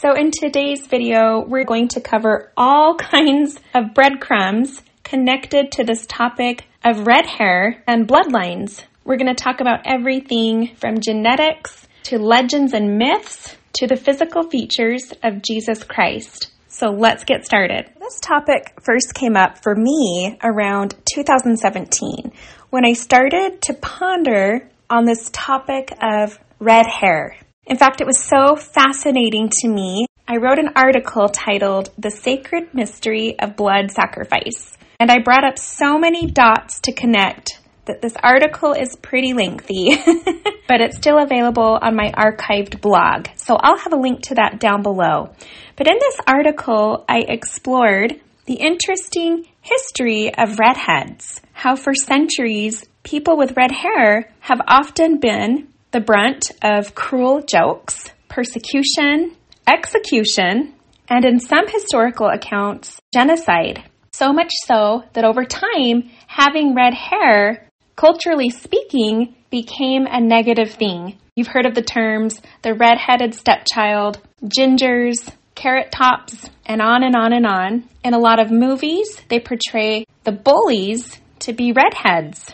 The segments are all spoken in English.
So in today's video, we're going to cover all kinds of breadcrumbs connected to this topic of red hair and bloodlines. We're going to talk about everything from genetics to legends and myths to the physical features of Jesus Christ. So let's get started. This topic first came up for me around 2017 when I started to ponder on this topic of red hair. In fact, it was so fascinating to me. I wrote an article titled The Sacred Mystery of Blood Sacrifice, and I brought up so many dots to connect that this article is pretty lengthy, but it's still available on my archived blog. So I'll have a link to that down below. But in this article, I explored the interesting history of redheads, how for centuries, people with red hair have often been the brunt of cruel jokes, persecution, execution, and in some historical accounts, genocide. So much so that over time, having red hair, culturally speaking, became a negative thing. You've heard of the terms the red-headed stepchild, gingers, carrot tops, and on and on and on. In a lot of movies, they portray the bullies to be redheads.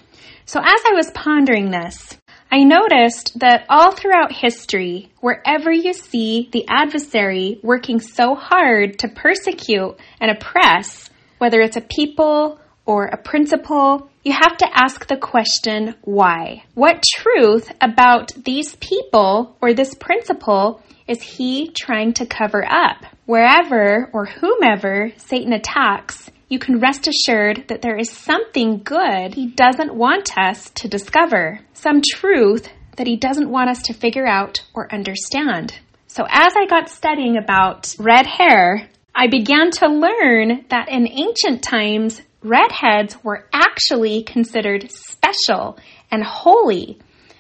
So as I was pondering this, I noticed that all throughout history, wherever you see the adversary working so hard to persecute and oppress, whether it's a people or a principle, you have to ask the question, why? What truth about these people or this principle is he trying to cover up? Wherever or whomever Satan attacks, you can rest assured that there is something good he doesn't want us to discover, some truth that he doesn't want us to figure out or understand. So as I got studying about red hair, I began to learn that in ancient times, redheads were actually considered special and holy,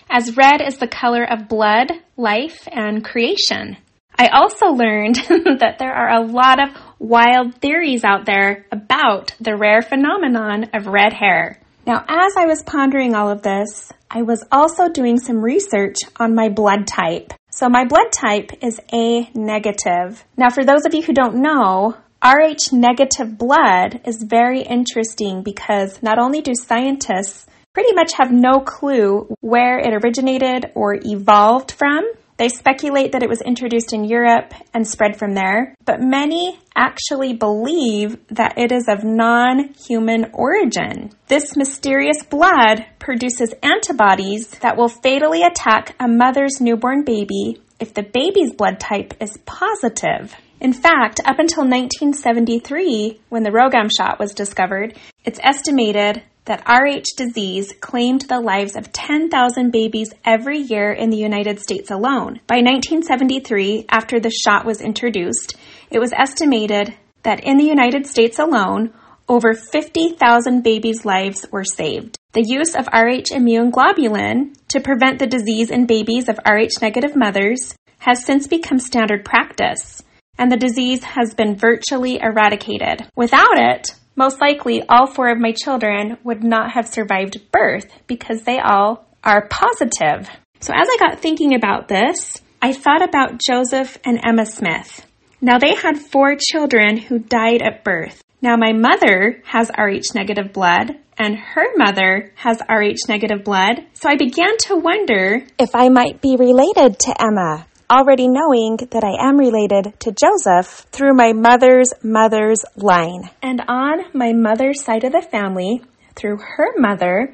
as red is the color of blood, life, and creation. I also learned that there are a lot of wild theories out there about the rare phenomenon of red hair. Now, as I was pondering all of this, I was also doing some research on my blood type. So my blood type is A negative. Now, for those of you who don't know, Rh negative blood is very interesting because not only do scientists pretty much have no clue where it originated or evolved from, they speculate that it was introduced in Europe and spread from there, but many actually believe that it is of non-human origin. This mysterious blood produces antibodies that will fatally attack a mother's newborn baby if the baby's blood type is positive. In fact, up until 1973, when the Rogam shot was discovered, it's estimated that Rh disease claimed the lives of 10,000 babies every year in the United States alone. By 1973, after the shot was introduced, it was estimated that in the United States alone, over 50,000 babies' lives were saved. The use of Rh immune globulin to prevent the disease in babies of Rh negative mothers has since become standard practice, and the disease has been virtually eradicated. Without it, most likely, all four of my children would not have survived birth because they all are positive. So as I got thinking about this, I thought about Joseph and Emma Smith. Now, they had four children who died at birth. Now, my mother has Rh negative blood, and her mother has Rh negative blood. So I began to wonder if I might be related to Emma, already knowing that I am related to Joseph through my mother's mother's line. And on my mother's side of the family, through her mother,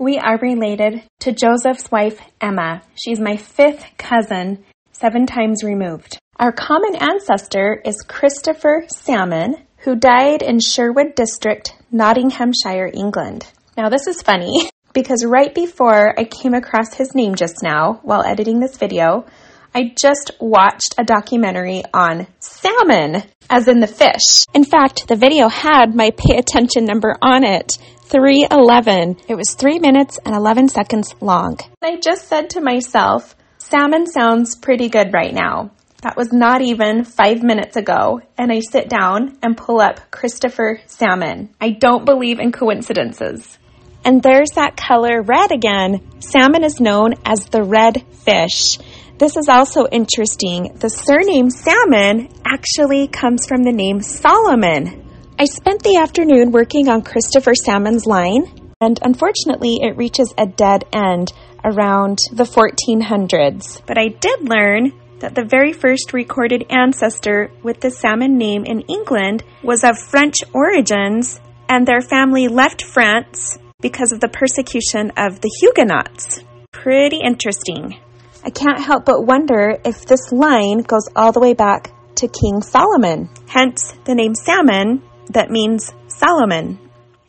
we are related to Joseph's wife, Emma. She's my fifth cousin, 7 times removed. Our common ancestor is Christopher Salmon, who died in Sherwood District, Nottinghamshire, England. Now, this is funny because right before I came across his name just now while editing this video, I just watched a documentary on salmon, as in the fish. In fact, the video had my pay attention number on it, 311. It was 3 minutes and 11 seconds long. I just said to myself, salmon sounds pretty good right now. That was not even 5 minutes ago, and I sit down and pull up Christopher Salmon. I don't believe in coincidences. And there's that color red again. Salmon is known as the red fish. This is also interesting. The surname Salmon actually comes from the name Solomon. I spent the afternoon working on Christopher Salmon's line, and unfortunately it reaches a dead end around the 1400s. But I did learn that the very first recorded ancestor with the Salmon name in England was of French origins, and their family left France because of the persecution of the Huguenots. Pretty interesting. I can't help but wonder if this line goes all the way back to King Solomon, hence the name Salmon that means Solomon.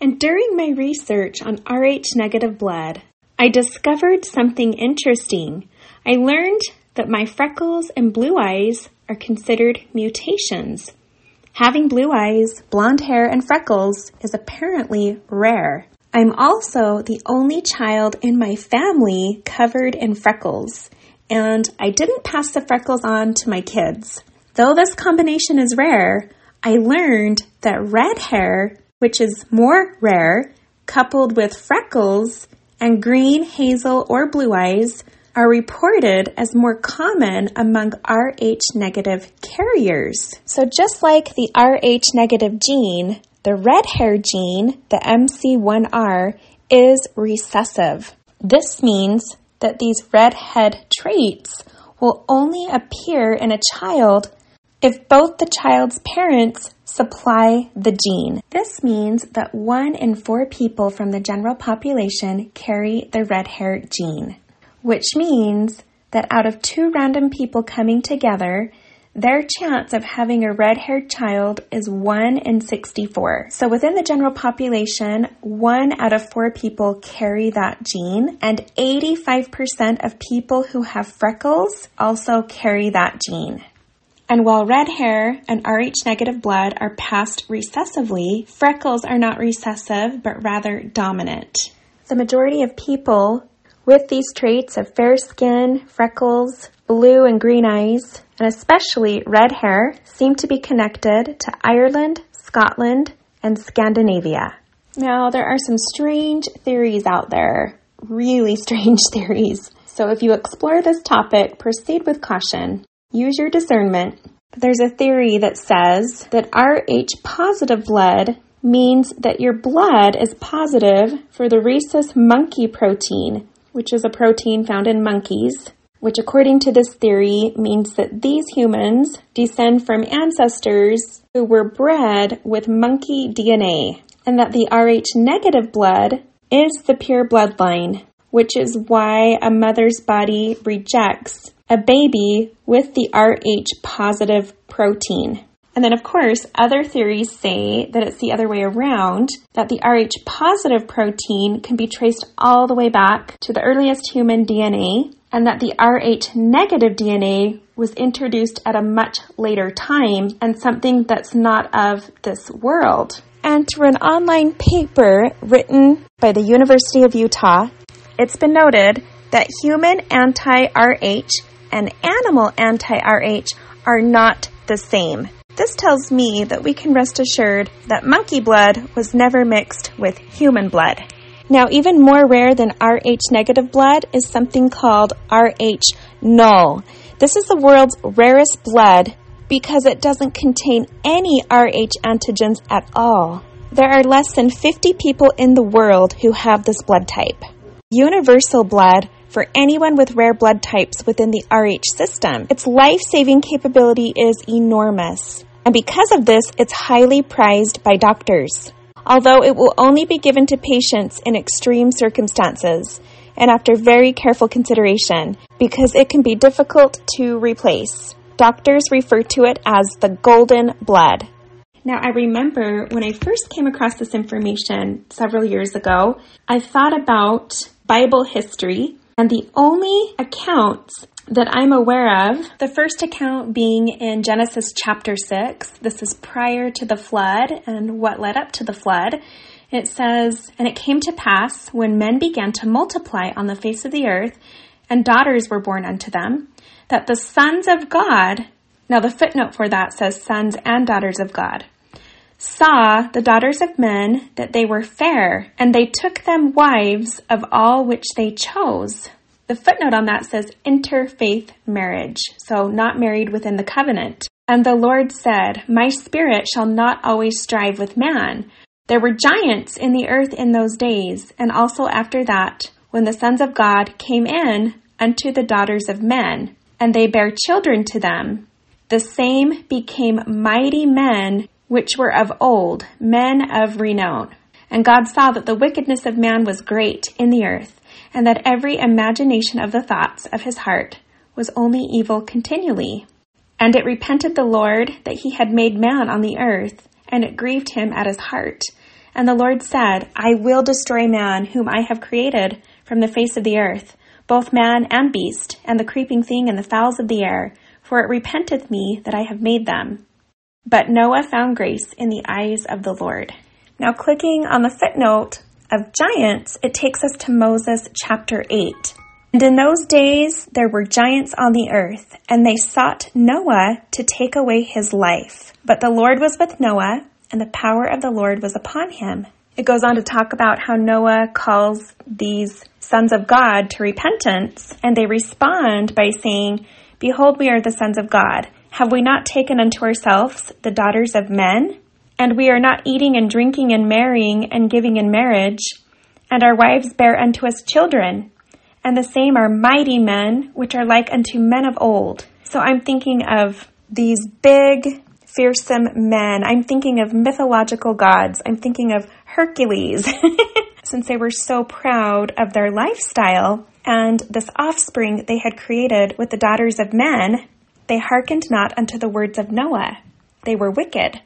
And during my research on Rh negative blood, I discovered something interesting. I learned that my freckles and blue eyes are considered mutations. Having blue eyes, blonde hair, and freckles is apparently rare. I'm also the only child in my family covered in freckles, and I didn't pass the freckles on to my kids. Though this combination is rare, I learned that red hair, which is more rare, coupled with freckles and green, hazel, or blue eyes, are reported as more common among Rh negative carriers. So just like the Rh negative gene, the red hair gene, the MC1R, is recessive. This means that these redhead traits will only appear in a child if both the child's parents supply the gene. This means that 1 in 4 people from the general population carry the red hair gene, which means that out of 2 random people coming together, their chance of having a red-haired child is 1 in 64. So within the general population, 1 out of 4 people carry that gene, and 85% of people who have freckles also carry that gene. And while red hair and Rh negative blood are passed recessively, freckles are not recessive, but rather dominant. The majority of people with these traits of fair skin, freckles, blue and green eyes, and especially red hair, seem to be connected to Ireland, Scotland, and Scandinavia. Now, there are some strange theories out there, really strange theories. So if you explore this topic, proceed with caution. Use your discernment. But there's a theory that says that Rh positive blood means that your blood is positive for the rhesus monkey protein, which is a protein found in monkeys, which according to this theory means that these humans descend from ancestors who were bred with monkey DNA, and that the Rh negative blood is the pure bloodline, which is why a mother's body rejects a baby with the Rh positive protein. And then of course, other theories say that it's the other way around, that the Rh positive protein can be traced all the way back to the earliest human DNA, and that the Rh negative DNA was introduced at a much later time and something that's not of this world. And through an online paper written by the University of Utah, it's been noted that human anti-Rh and animal anti-Rh are not the same. This tells me that we can rest assured that monkey blood was never mixed with human blood. Now, even more rare than Rh negative blood is something called Rh null. This is the world's rarest blood because it doesn't contain any Rh antigens at all. There are less than 50 people in the world who have this blood type. Universal blood for anyone with rare blood types within the Rh system. Its life-saving capability is enormous, and because of this, it's highly prized by doctors, although it will only be given to patients in extreme circumstances and after very careful consideration because it can be difficult to replace. Doctors refer to it as the golden blood. Now, I remember when I first came across this information several years ago, I thought about Bible history, and the only accounts that I'm aware of, the first account being in Genesis chapter 6. This is prior to the flood and what led up to the flood. It says, "And it came to pass when men began to multiply on the face of the earth, and daughters were born unto them, that the sons of God," now the footnote for that says sons and daughters of God, "saw the daughters of men that they were fair, and they took them wives of all which they chose. The footnote on that says interfaith marriage, so not married within the covenant. And the Lord said, "My spirit shall not always strive with man." There were giants in the earth in those days, and also after that, when the sons of God came in unto the daughters of men, and they bare children to them, the same became mighty men which were of old, men of renown. And God saw that the wickedness of man was great in the earth, and that every imagination of the thoughts of his heart was only evil continually. And it repented the Lord that he had made man on the earth, and it grieved him at his heart. And the Lord said, "I will destroy man whom I have created from the face of the earth, both man and beast, and the creeping thing and the fowls of the air, for it repenteth me that I have made them." But Noah found grace in the eyes of the Lord. Now clicking on the footnote of giants, it takes us to Moses chapter 8. "And in those days there were giants on the earth, and they sought Noah to take away his life. But the Lord was with Noah, and the power of the Lord was upon him." It goes on to talk about how Noah calls these sons of God to repentance, and they respond by saying, "Behold, we are the sons of God. Have we not taken unto ourselves the daughters of men? And we are not eating and drinking and marrying and giving in marriage, and our wives bear unto us children. And the same are mighty men, which are like unto men of old." So I'm thinking of these big, fearsome men. I'm thinking of mythological gods. I'm thinking of Hercules, since they were so proud of their lifestyle and this offspring they had created with the daughters of men. They hearkened not unto the words of Noah. They were wicked.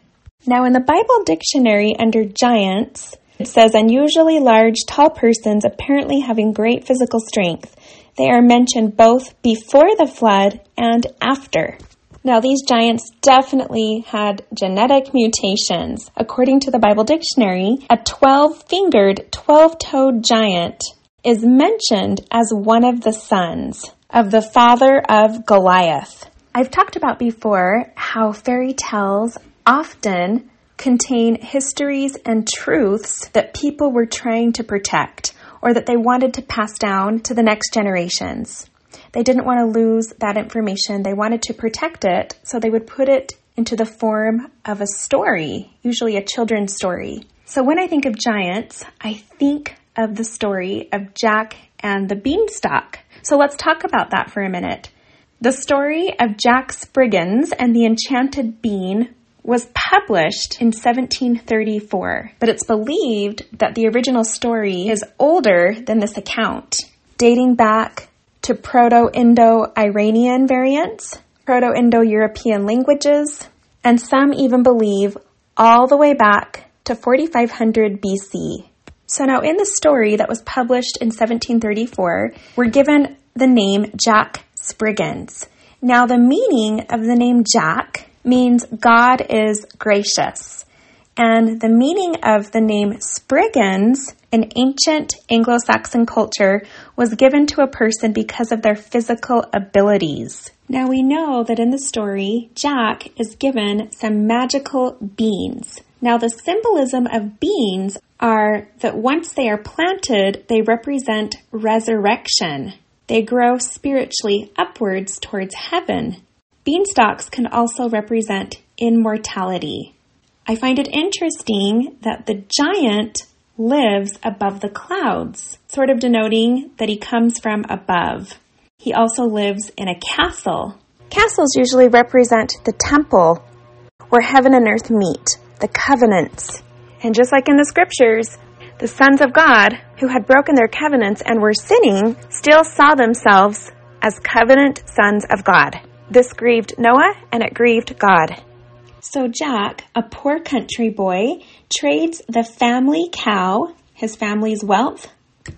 Now in the Bible dictionary under giants, it says unusually large, tall persons apparently having great physical strength. They are mentioned both before the flood and after. Now these giants definitely had genetic mutations. According to the Bible dictionary, a 12-fingered, 12-toed giant is mentioned as one of the sons of the father of Goliath. I've talked about before how fairy tales often contain histories and truths that people were trying to protect or that they wanted to pass down to the next generations. They didn't want to lose that information. They wanted to protect it, so they would put it into the form of a story, usually a children's story. So when I think of giants, I think of the story of Jack and the Beanstalk. So let's talk about that for a minute. The story of Jack Spriggins and the Enchanted Bean was published in 1734, but it's believed that the original story is older than this account, dating back to Proto-Indo-Iranian variants, Proto-Indo-European languages, and some even believe all the way back to 4500 BC. So now in the story that was published in 1734, we're given the name Jack Spriggins. Now the meaning of the name Jack means God is gracious. And the meaning of the name Spriggins in ancient Anglo-Saxon culture was given to a person because of their physical abilities. Now we know that in the story, Jack is given some magical beans. Now the symbolism of beans are that once they are planted, they represent resurrection. They grow spiritually upwards towards heaven. Beanstalks can also represent immortality. I find it interesting that the giant lives above the clouds, sort of denoting that he comes from above. He also lives in a castle. Castles usually represent the temple where heaven and earth meet, the covenants. And just like in the scriptures, the sons of God who had broken their covenants and were sinning still saw themselves as covenant sons of God. This grieved Noah, and it grieved God. So Jack, a poor country boy, trades the family cow, his family's wealth,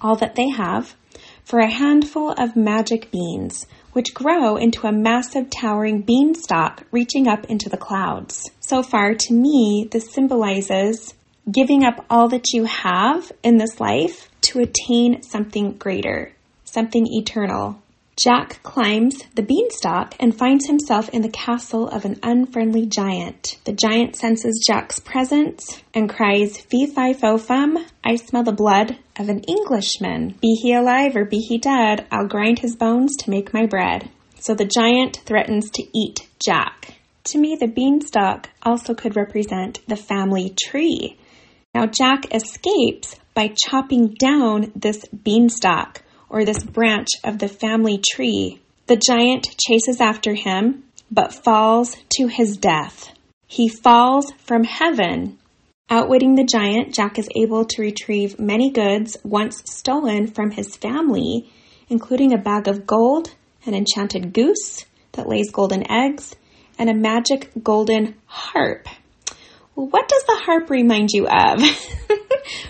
all that they have, for a handful of magic beans, which grow into a massive towering beanstalk reaching up into the clouds. So far, to me, this symbolizes giving up all that you have in this life to attain something greater, something eternal, Jack climbs the beanstalk and finds himself in the castle of an unfriendly giant. The giant senses Jack's presence and cries, "Fee-fi-fo-fum, I smell the blood of an Englishman. Be he alive or be he dead, I'll grind his bones to make my bread." So the giant threatens to eat Jack. To me, the beanstalk also could represent the family tree. Now Jack escapes by chopping down this beanstalk, or this branch of the family tree. The giant chases after him, but falls to his death. He falls from heaven. Outwitting the giant, Jack is able to retrieve many goods once stolen from his family, including a bag of gold, an enchanted goose that lays golden eggs, and a magic golden harp. Well, what does the harp remind you of?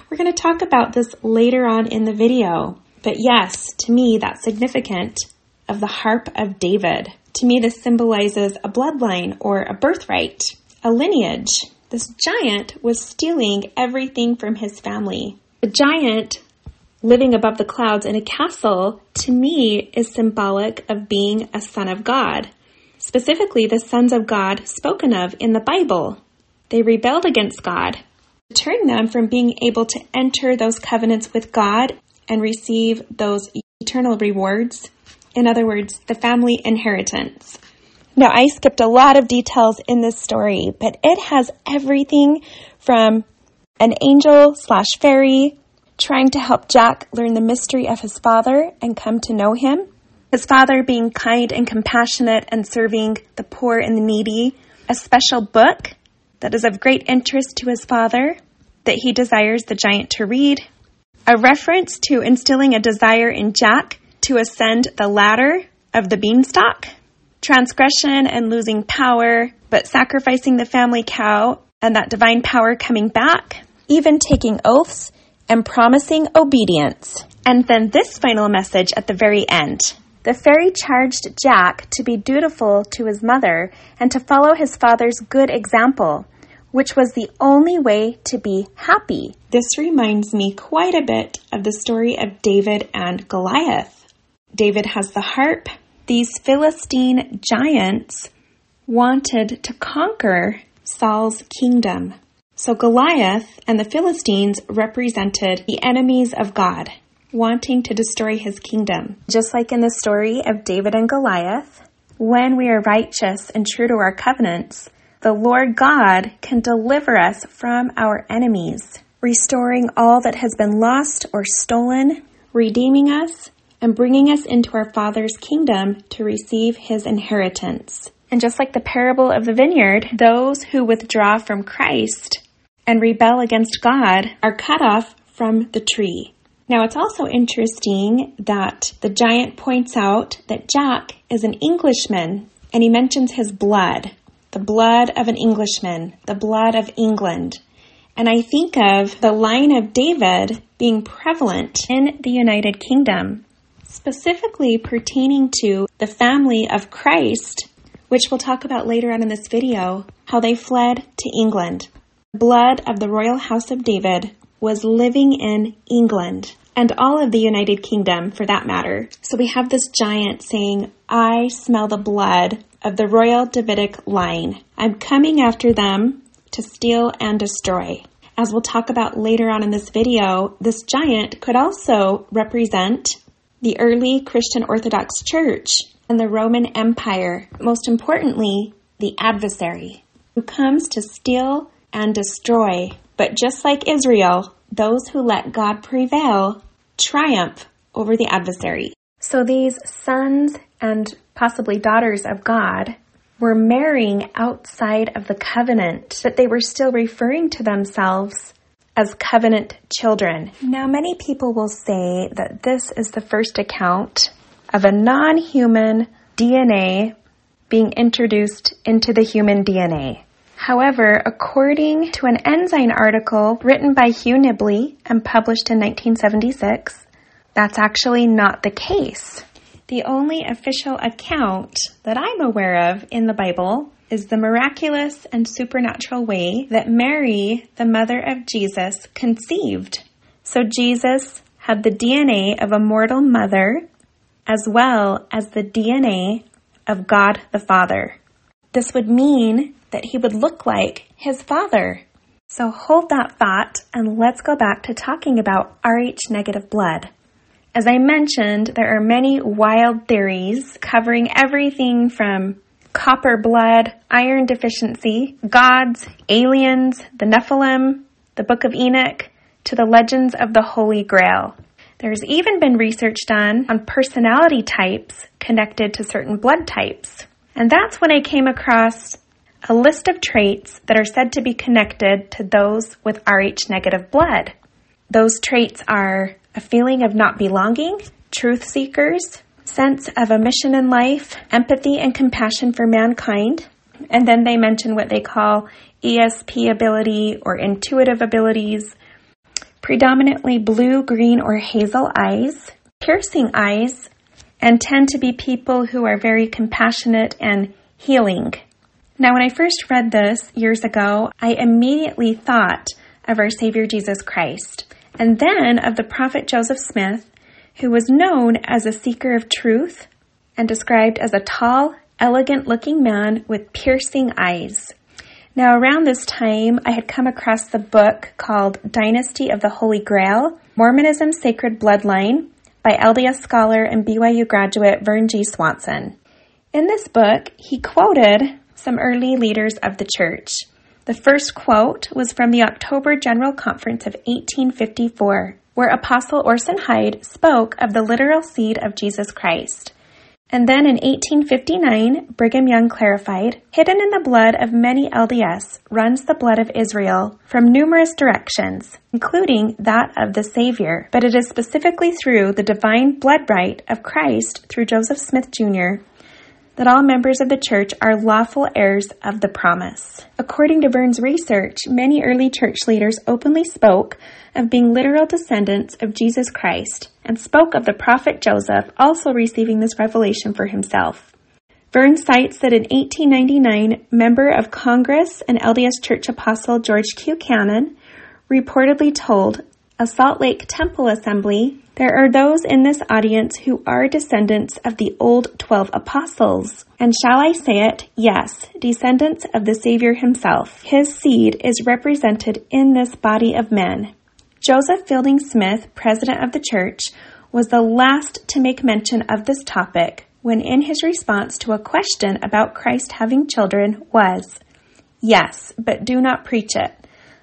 We're going to talk about this later on in the video. But yes, to me, that's significant of the harp of David. To me, this symbolizes a bloodline or a birthright, a lineage. This giant was stealing everything from his family. The giant living above the clouds in a castle, to me, is symbolic of being a son of God. Specifically, the sons of God spoken of in the Bible. They rebelled against God, deterring them from being able to enter those covenants with God and receive those eternal rewards. In other words, the family inheritance. Now, I skipped a lot of details in this story, but it has everything from an angel/fairy trying to help Jack learn the mystery of his father and come to know him, his father being kind and compassionate and serving the poor and the needy, a special book that is of great interest to his father that he desires the giant to read, a reference to instilling a desire in Jack to ascend the ladder of the beanstalk, transgression and losing power, but sacrificing the family cow and that divine power coming back, even taking oaths and promising obedience. And then this final message at the very end. The fairy charged Jack to be dutiful to his mother and to follow his father's good example, which was the only way to be happy. This reminds me quite a bit of the story of David and Goliath. David has the harp. These Philistine giants wanted to conquer Saul's kingdom. So Goliath and the Philistines represented the enemies of God, wanting to destroy his kingdom. Just like in the story of David and Goliath, when we are righteous and true to our covenants, the Lord God can deliver us from our enemies, restoring all that has been lost or stolen, redeeming us, and bringing us into our Father's kingdom to receive his inheritance. And just like the parable of the vineyard, those who withdraw from Christ and rebel against God are cut off from the tree. Now, it's also interesting that the giant points out that Jack is an Englishman, and he mentions his blood. The blood of an Englishman, the blood of England. And I think of the line of David being prevalent in the United Kingdom, specifically pertaining to the family of Christ, which we'll talk about later on in this video, how they fled to England. The blood of the royal house of David was living in England and all of the United Kingdom for that matter. So we have this giant saying, "I smell the blood of the royal Davidic line. I'm coming after them to steal and destroy." As we'll talk about later on in this video, this giant could also represent the early Christian Orthodox Church and the Roman Empire. Most importantly, the adversary who comes to steal and destroy. But just like Israel, those who let God prevail triumph over the adversary. So these sons and possibly daughters of God were marrying outside of the covenant, but they were still referring to themselves as covenant children. Now, many people will say that this is the first account of a non-human DNA being introduced into the human DNA. However, according to an Ensign article written by Hugh Nibley and published in 1976, that's actually not the case. The only official account that I'm aware of in the Bible is the miraculous and supernatural way that Mary, the mother of Jesus, conceived. So Jesus had the DNA of a mortal mother as well as the DNA of God the Father. This would mean that he would look like his Father. So hold that thought and let's go back to talking about Rh negative blood. As I mentioned, there are many wild theories covering everything from copper blood, iron deficiency, gods, aliens, the Nephilim, the Book of Enoch, to the legends of the Holy Grail. There's even been research done on personality types connected to certain blood types. And that's when I came across a list of traits that are said to be connected to those with Rh negative blood. Those traits are a feeling of not belonging, truth seekers, sense of a mission in life, empathy and compassion for mankind. And then they mention what they call ESP ability or intuitive abilities, predominantly blue, green, or hazel eyes, piercing eyes, and tend to be people who are very compassionate and healing. Now, when I first read this years ago, I immediately thought of our Savior Jesus Christ, and then of the prophet Joseph Smith, who was known as a seeker of truth and described as a tall, elegant-looking man with piercing eyes. Now, around this time, I had come across the book called Dynasty of the Holy Grail, Mormonism Sacred Bloodline, by LDS scholar and BYU graduate Vern G. Swanson. In this book, he quoted some early leaders of the church. The first quote was from the October General Conference of 1854, where Apostle Orson Hyde spoke of the literal seed of Jesus Christ. And then in 1859, Brigham Young clarified, "Hidden in the blood of many LDS runs the blood of Israel from numerous directions, including that of the Savior, but it is specifically through the divine blood right of Christ through Joseph Smith, Jr., that all members of the church are lawful heirs of the promise." According to Vern's research, many early church leaders openly spoke of being literal descendants of Jesus Christ and spoke of the prophet Joseph also receiving this revelation for himself. Vern cites that in 1899, member of Congress and LDS Church Apostle George Q. Cannon reportedly told a Salt Lake Temple assembly, "There are those in this audience who are descendants of the old 12 apostles. And shall I say it? Yes, descendants of the Savior himself. His seed is represented in this body of men." Joseph Fielding Smith, president of the church, was the last to make mention of this topic when in his response to a question about Christ having children was, "Yes, but do not preach it.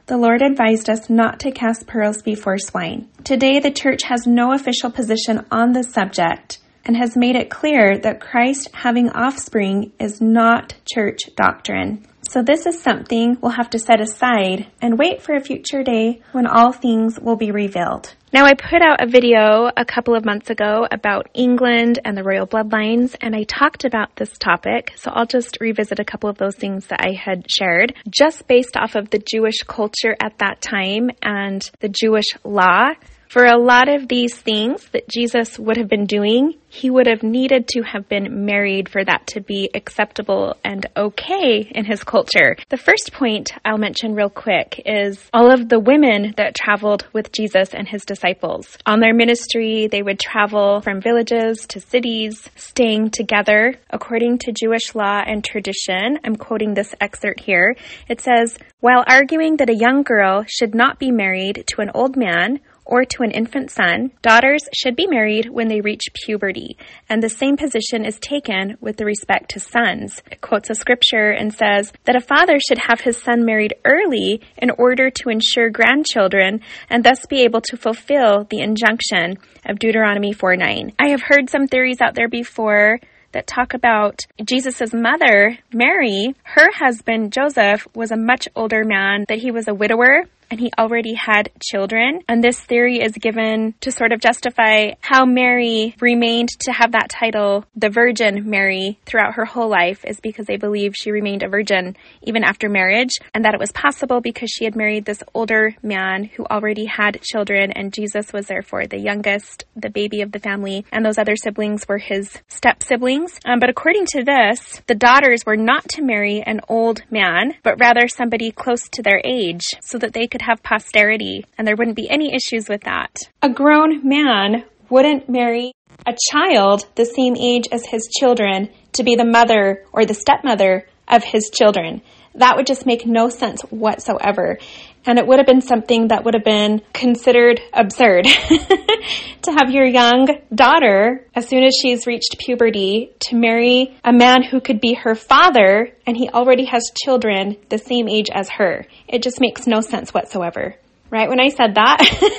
The Lord advised us not to cast pearls before swine." Today, the church has no official position on this subject and has made it clear that Christ having offspring is not church doctrine. So this is something we'll have to set aside and wait for a future day when all things will be revealed. Now, I put out a video a couple of months ago about England and the royal bloodlines, and I talked about this topic, so I'll just revisit a couple of those things that I had shared, just based off of the Jewish culture at that time and the Jewish law. For a lot of these things that Jesus would have been doing, he would have needed to have been married for that to be acceptable and okay in his culture. The first point I'll mention real quick is all of the women that traveled with Jesus and his disciples. On their ministry, they would travel from villages to cities, staying together. According to Jewish law and tradition, I'm quoting this excerpt here, it says, "While arguing that a young girl should not be married to an old man, or to an infant son, daughters should be married when they reach puberty, and the same position is taken with respect to sons." It quotes a scripture and says that a father should have his son married early in order to ensure grandchildren and thus be able to fulfill the injunction of Deuteronomy 4:9. I have heard some theories out there before that talk about Jesus' mother, Mary. Her husband, Joseph, was a much older man, that he was a widower, and he already had children. And this theory is given to sort of justify how Mary remained to have that title, the Virgin Mary, throughout her whole life, is because they believe she remained a virgin even after marriage, and that it was possible because she had married this older man who already had children, and Jesus was therefore the youngest, the baby of the family, and those other siblings were his step-siblings. But according to this, the daughters were not to marry an old man, but rather somebody close to their age, so that they could have posterity, and there wouldn't be any issues with that. A grown man wouldn't marry a child the same age as his children to be the mother or the stepmother of his children. That would just make no sense whatsoever. And it would have been something that would have been considered absurd to have your young daughter, as soon as she's reached puberty, to marry a man who could be her father and he already has children the same age as her. It just makes no sense whatsoever. Right when I said that,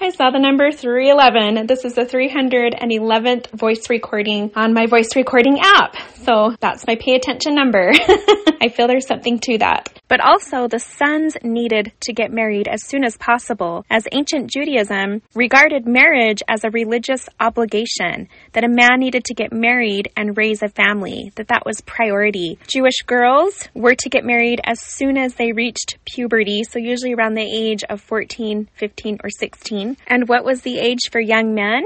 I saw the number 311. This is the 311th voice recording on my voice recording app. So that's my pay attention number. I feel there's something to that. But also the sons needed to get married as soon as possible, as ancient Judaism regarded marriage as a religious obligation, that a man needed to get married and raise a family, that was priority. Jewish girls were to get married as soon as they reached puberty, so usually around the age of 14, 15, or 16. And what was the age for young men?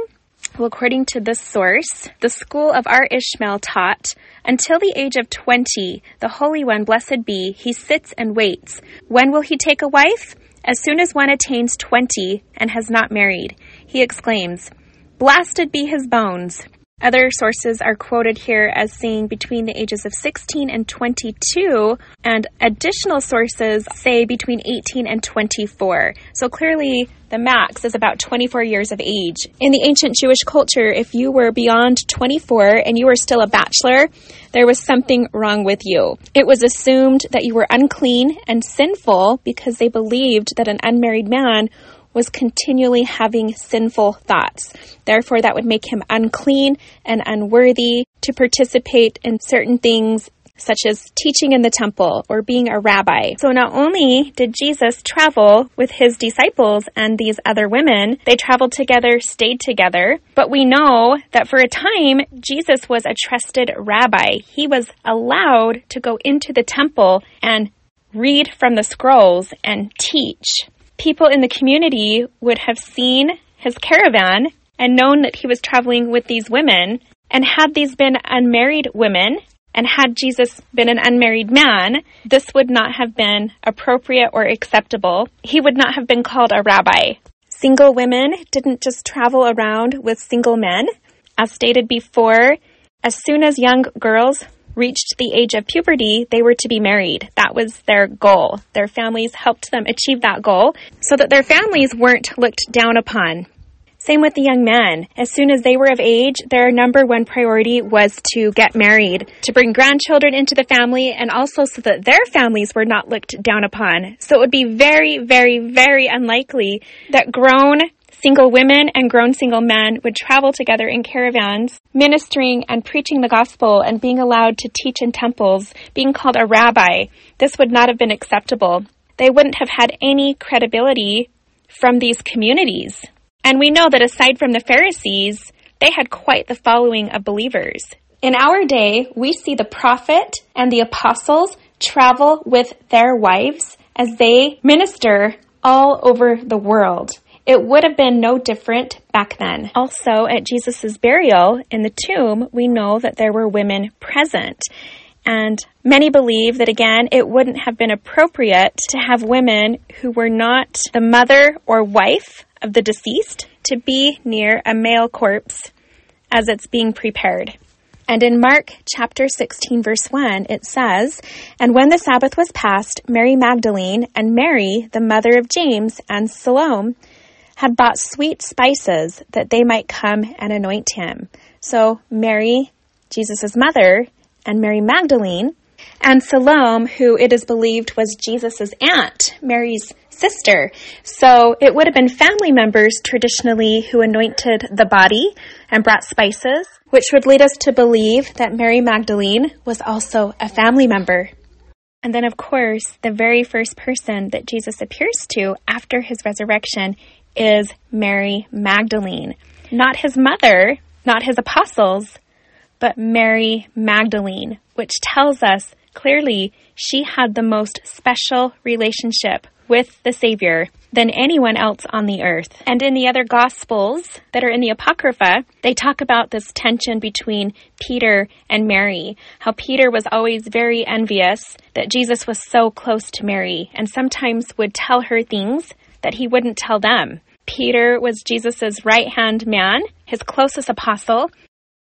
Well, according to this source, the school of our Ishmael taught, until the age of 20, the Holy One, blessed be, he sits and waits. When will he take a wife? As soon as one attains 20 and has not married, he exclaims, blasted be his bones. Other sources are quoted here as saying between the ages of 16 and 22, and additional sources say between 18 and 24. So clearly, the max is about 24 years of age. In the ancient Jewish culture, if you were beyond 24 and you were still a bachelor, there was something wrong with you. It was assumed that you were unclean and sinful because they believed that an unmarried man was continually having sinful thoughts. Therefore, that would make him unclean and unworthy to participate in certain things such as teaching in the temple or being a rabbi. So not only did Jesus travel with his disciples and these other women, they traveled together, stayed together, but we know that for a time, Jesus was a trusted rabbi. He was allowed to go into the temple and read from the scrolls and teach. People in the community would have seen his caravan and known that he was traveling with these women. And had these been unmarried women, and had Jesus been an unmarried man, this would not have been appropriate or acceptable. He would not have been called a rabbi. Single women didn't just travel around with single men. As stated before, as soon as young girls reached the age of puberty, they were to be married. That was their goal. Their families helped them achieve that goal so that their families weren't looked down upon. Same with the young men. As soon as they were of age, their number one priority was to get married, to bring grandchildren into the family, and also so that their families were not looked down upon. So it would be very, very, very unlikely that grown single women and grown single men would travel together in caravans, ministering and preaching the gospel and being allowed to teach in temples, being called a rabbi. This would not have been acceptable. They wouldn't have had any credibility from these communities. And we know that aside from the Pharisees, they had quite the following of believers. In our day, we see the prophet and the apostles travel with their wives as they minister all over the world. It would have been no different back then. Also, at Jesus' burial in the tomb, we know that there were women present. And many believe that, again, it wouldn't have been appropriate to have women who were not the mother or wife of the deceased to be near a male corpse as it's being prepared. And in Mark chapter 16, verse 1, it says, and when the Sabbath was past, Mary Magdalene and Mary, the mother of James and Salome, had bought sweet spices that they might come and anoint him. So Mary, Jesus' mother, and Mary Magdalene, and Salome, who it is believed was Jesus' aunt, Mary's sister. So it would have been family members traditionally who anointed the body and brought spices, which would lead us to believe that Mary Magdalene was also a family member. And then, of course, the very first person that Jesus appears to after his resurrection is Mary Magdalene. Not his mother, not his apostles, but Mary Magdalene, which tells us clearly she had the most special relationship with the Savior than anyone else on the earth. And in the other Gospels that are in the Apocrypha, they talk about this tension between Peter and Mary, how Peter was always very envious that Jesus was so close to Mary and sometimes would tell her things that he wouldn't tell them. Peter was Jesus' right-hand man, his closest apostle,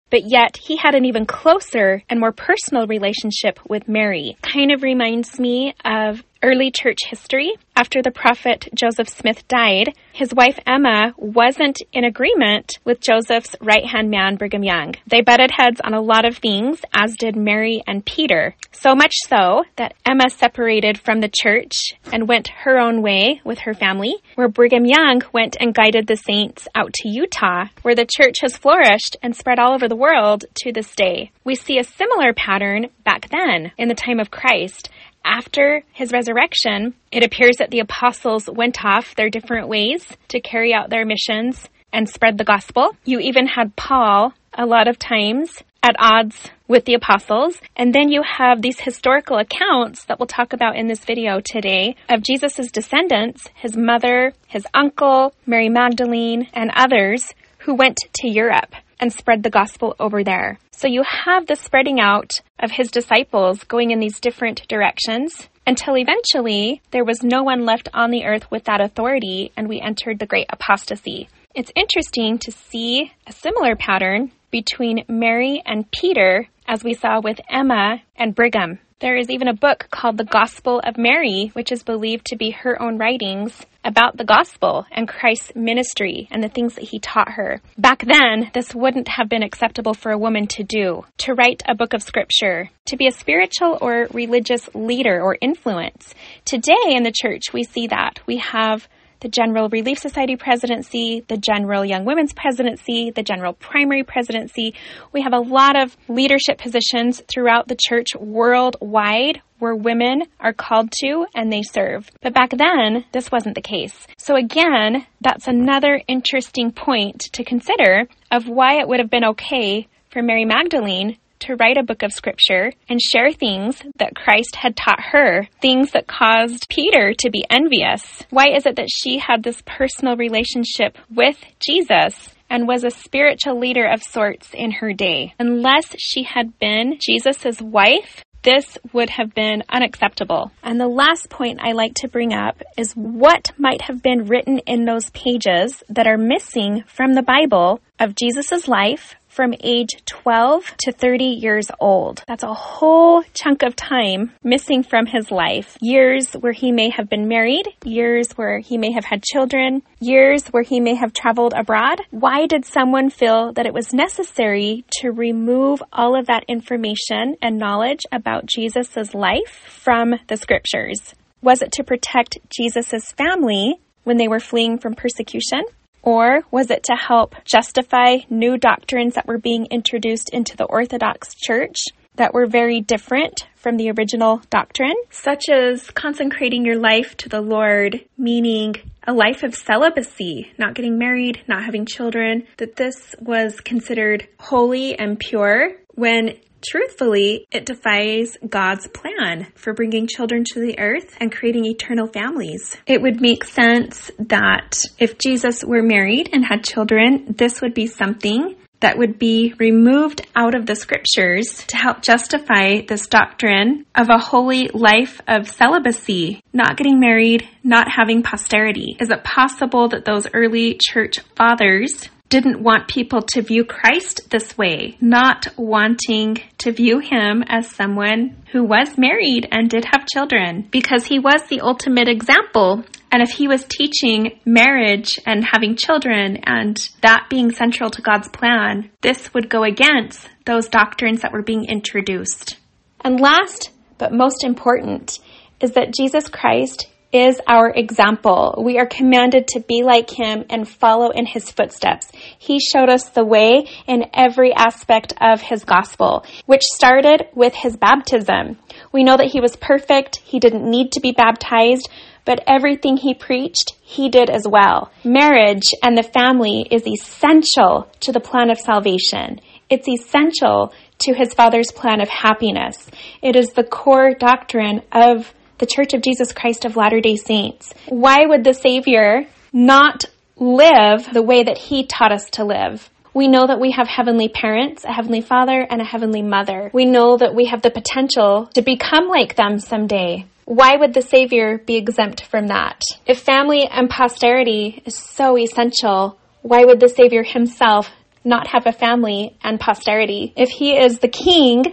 but yet he had an even closer and more personal relationship with Mary. Kind of reminds me of early church history. After the prophet Joseph Smith died, his wife Emma wasn't in agreement with Joseph's right-hand man, Brigham Young. They butted heads on a lot of things, as did Mary and Peter. So much so that Emma separated from the church and went her own way with her family, where Brigham Young went and guided the saints out to Utah, where the church has flourished and spread all over the world to this day. We see a similar pattern back then in the time of Christ. After his resurrection, it appears that the apostles went off their different ways to carry out their missions and spread the gospel. You even had Paul, a lot of times, at odds with the apostles. And then you have these historical accounts that we'll talk about in this video today of Jesus' descendants, his mother, his uncle, Mary Magdalene, and others who went to Europe and spread the gospel over there. So you have the spreading out of his disciples going in these different directions until eventually there was no one left on the earth with that authority, and we entered the great apostasy. It's interesting to see a similar pattern between Mary and Peter as we saw with Emma and Brigham. There is even a book called The Gospel of Mary, which is believed to be her own writings about the gospel and Christ's ministry and the things that he taught her. Back then, this wouldn't have been acceptable for a woman to do, to write a book of scripture, to be a spiritual or religious leader or influence. Today in the church, we see that. We have the General Relief Society presidency, the General Young Women's presidency, the General Primary presidency. We have a lot of leadership positions throughout the church worldwide where women are called to and they serve. But back then, this wasn't the case. So again, that's another interesting point to consider of why it would have been okay for Mary Magdalene to write a book of scripture and share things that Christ had taught her, things that caused Peter to be envious. Why is it that she had this personal relationship with Jesus and was a spiritual leader of sorts in her day? Unless she had been Jesus's wife, this would have been unacceptable. And the last point I like to bring up is what might have been written in those pages that are missing from the Bible of Jesus's life from age 12 to 30 years old. That's a whole chunk of time missing from his life. Years where he may have been married, years where he may have had children, years where he may have traveled abroad. Why did someone feel that it was necessary to remove all of that information and knowledge about Jesus's life from the scriptures? Was it to protect Jesus's family when they were fleeing from persecution? Or was it to help justify new doctrines that were being introduced into the Orthodox Church that were very different from the original doctrine, such as consecrating your life to the Lord, meaning a life of celibacy, not getting married, not having children, that this was considered holy and pure when truthfully, it defies God's plan for bringing children to the earth and creating eternal families. It would make sense that if Jesus were married and had children, this would be something that would be removed out of the scriptures to help justify this doctrine of a holy life of celibacy, not getting married, not having posterity. Is it possible that those early church fathers didn't want people to view Christ this way, not wanting to view him as someone who was married and did have children, because he was the ultimate example? And if he was teaching marriage and having children and that being central to God's plan, this would go against those doctrines that were being introduced. And last, but most important, is that Jesus Christ is our example. We are commanded to be like him and follow in his footsteps. He showed us the way in every aspect of his gospel, which started with his baptism. We know that he was perfect. He didn't need to be baptized, but everything he preached, he did as well. Marriage and the family is essential to the plan of salvation. It's essential to his Father's plan of happiness. It is the core doctrine of the Church of Jesus Christ of Latter-day Saints. Why would the Savior not live the way that he taught us to live? We know that we have heavenly parents, a heavenly father, and a heavenly mother. We know that we have the potential to become like them someday. why would the Savior be exempt from that? If family and posterity is so essential, why would the Savior himself not have a family and posterity? If he is the king,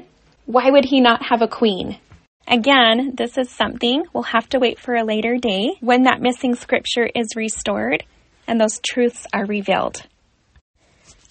why would he not have a queen? Again, this is something we'll have to wait for a later day when that missing scripture is restored and those truths are revealed.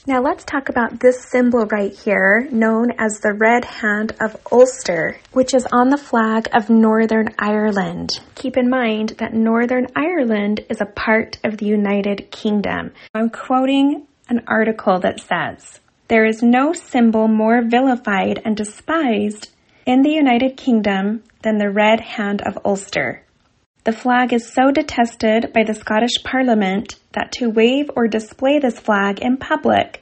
Now let's talk about this symbol right here, known as the Red Hand of Ulster, which is on the flag of Northern Ireland. Keep in mind that Northern Ireland is a part of the United Kingdom. I'm quoting an article that says, "There is no symbol more vilified and despised in the United Kingdom than the Red Hand of Ulster. The flag is so detested by the Scottish Parliament that to wave or display this flag in public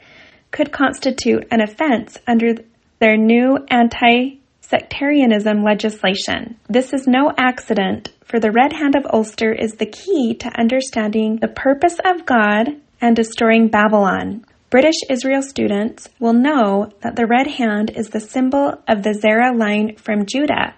could constitute an offense under their new anti-sectarianism legislation. This is no accident, for the Red Hand of Ulster is the key to understanding the purpose of God and destroying Babylon. British Israel students will know that the red hand is the symbol of the Zerah line from Judah,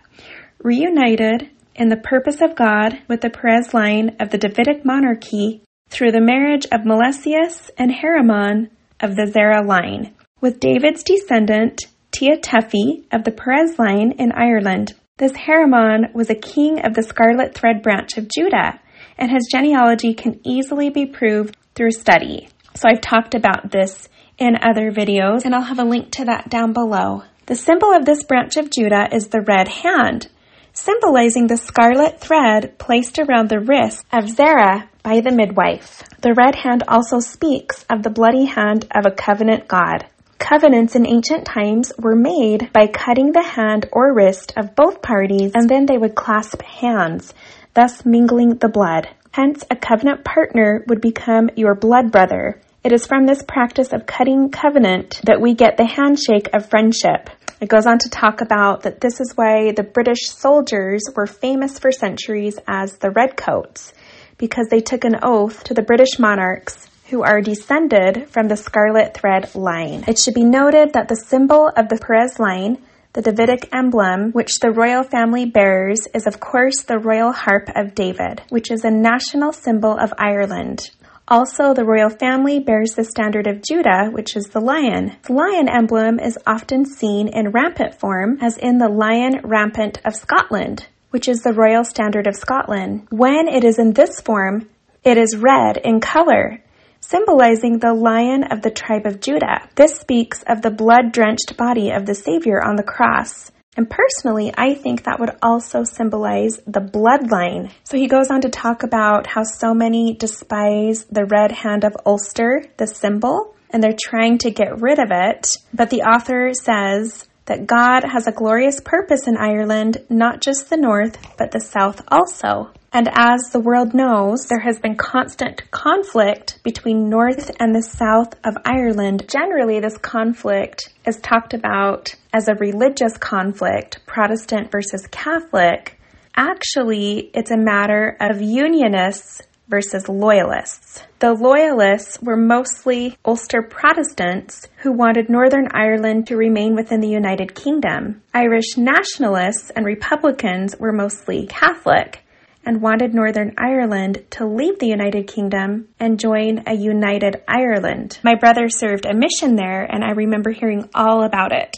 reunited in the purpose of God with the Perez line of the Davidic monarchy through the marriage of Melesius and Haramon of the Zerah line, with David's descendant Teotifi of the Perez line in Ireland. This Haramon was a king of the Scarlet Thread branch of Judah, and his genealogy can easily be proved through study." So I've talked about this in other videos, and I'll have a link to that down below. The symbol of this branch of Judah is the red hand, symbolizing the scarlet thread placed around the wrist of Zerah by the midwife. The red hand also speaks of the bloody hand of a covenant God. Covenants in ancient times were made by cutting the hand or wrist of both parties, and then they would clasp hands, thus mingling the blood. Hence, a covenant partner would become your blood brother. It is from this practice of cutting covenant that we get the handshake of friendship. It goes on to talk about that this is why the British soldiers were famous for centuries as the Redcoats, because they took an oath to the British monarchs who are descended from the Scarlet Thread line. It should be noted that the symbol of the Perez line, the Davidic emblem which the royal family bears, is of course the royal harp of David, which is a national symbol of Ireland. Also, the royal family bears the standard of Judah, which is the lion. The lion emblem is often seen in rampant form, as in the lion rampant of Scotland, which is the royal standard of Scotland. When it is in this form, it is red in color, symbolizing the lion of the tribe of Judah. This speaks of the blood-drenched body of the Savior on the cross. And personally, I think that would also symbolize the bloodline. So he goes on to talk about how so many despise the red hand of Ulster, the symbol, and they're trying to get rid of it. But the author says that God has a glorious purpose in Ireland, not just the north, but the south also. And as the world knows, there has been constant conflict between north and the south of Ireland. Generally, this conflict is talked about as a religious conflict, Protestant versus Catholic. Actually, it's a matter of Unionists versus Loyalists. The Loyalists were mostly Ulster Protestants who wanted Northern Ireland to remain within the United Kingdom. Irish Nationalists and Republicans were mostly Catholic and wanted Northern Ireland to leave the United Kingdom and join a united Ireland. My brother served a mission there, and I remember hearing all about it.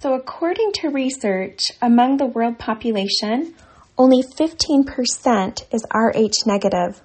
So according to research, among the world population, only 15% is Rh negative.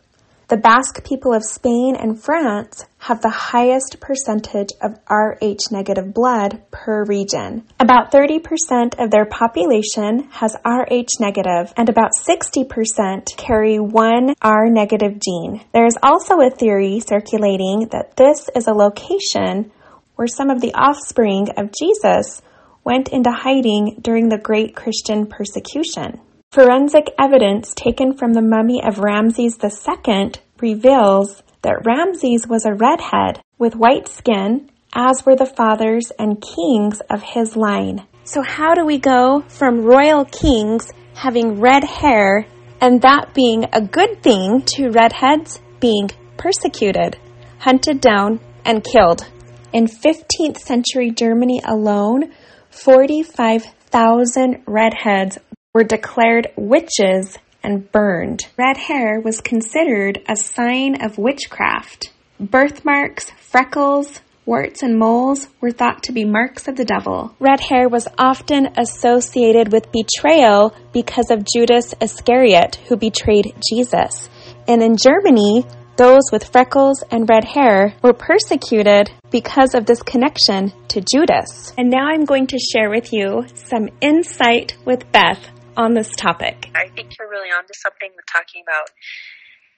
The Basque people of Spain and France have the highest percentage of Rh negative blood per region. About 30% of their population has Rh negative, and about 60% carry one R negative gene. There is also a theory circulating that this is a location where some of the offspring of Jesus went into hiding during the Great Christian Persecution. Forensic evidence taken from the mummy of Ramses II reveals that Ramses was a redhead with white skin, as were the fathers and kings of his line. So how do we go from royal kings having red hair and that being a good thing to redheads being persecuted, hunted down, and killed? In 15th century Germany alone, 45,000 redheads were declared witches and burned. Red hair was considered a sign of witchcraft. Birthmarks, freckles, warts and moles were thought to be marks of the devil. Red hair was often associated with betrayal because of Judas Iscariot, who betrayed Jesus. And in Germany, those with freckles and red hair were persecuted because of this connection to Judas. And now I'm going to share with you some insight with Beth on this topic. I think you're really onto something with talking about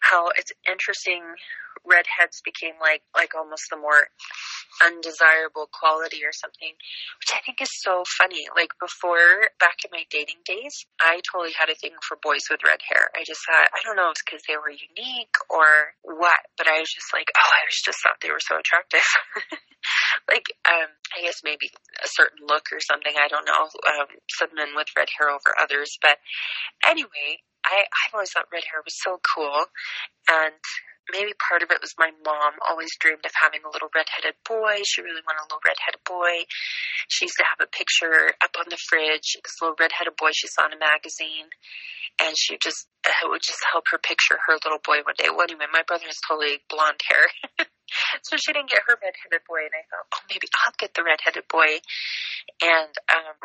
how it's interesting redheads became like almost the more undesirable quality or something, which I think is so funny. Like before, back in my dating days, I totally had a thing for boys with red hair. I just thought, I don't know if it's because they were unique or what, but I was just like, oh, I just thought they were so attractive. I guess maybe a certain look or something. I don't know. Some men with red hair over others. But anyway, I've always thought red hair was so cool. And maybe part of it was my mom always dreamed of having a little redheaded boy. She really wanted a little redheaded boy. She used to have a picture up on the fridge, this little redheaded boy she saw in a magazine. And she just, it would just help her picture her little boy one day. Well, anyway, my brother has totally blonde hair. So she didn't get her redheaded boy, and I thought, oh, maybe I'll get the redheaded boy. And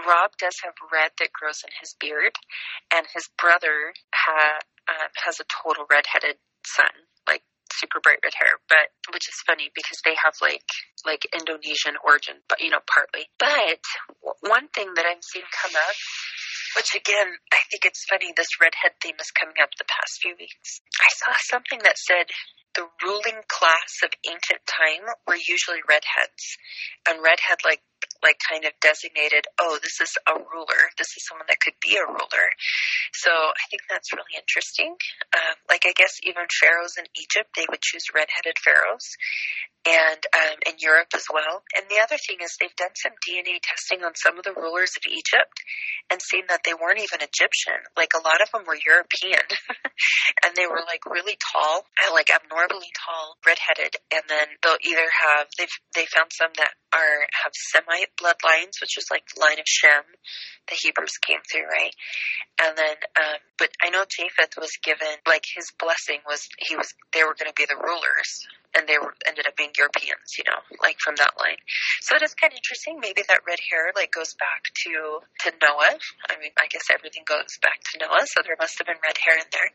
Rob does have red that grows in his beard, and his brother has a total redheaded son, like super bright red hair, but which is funny because they have like Indonesian origin, but partly. But one thing that I'm seeing come up, which again, I think it's funny, this redhead theme is coming up the past few weeks. I saw something that said, the ruling class of ancient time were usually redheads, and redhead like kind of designated, oh, this is a ruler. This is someone that could be a ruler. So I think that's really interesting. I guess even pharaohs in Egypt, they would choose redheaded pharaohs, and in Europe as well. And the other thing is they've done some DNA testing on some of the rulers of Egypt and seen that they weren't even Egyptian. Like a lot of them were European, and they were like really tall, like abnormally tall, redheaded. And then they'll either have, they found some that have Semite bloodlines, which is like the line of Shem, the Hebrews came through, right? And then, but I know Japheth was given, like his blessing was, they were going to be the rulers. And they ended up being Europeans, from that line. So it is kind of interesting. Maybe that red hair, goes back to Noah. I mean, I guess everything goes back to Noah, so there must have been red hair in there.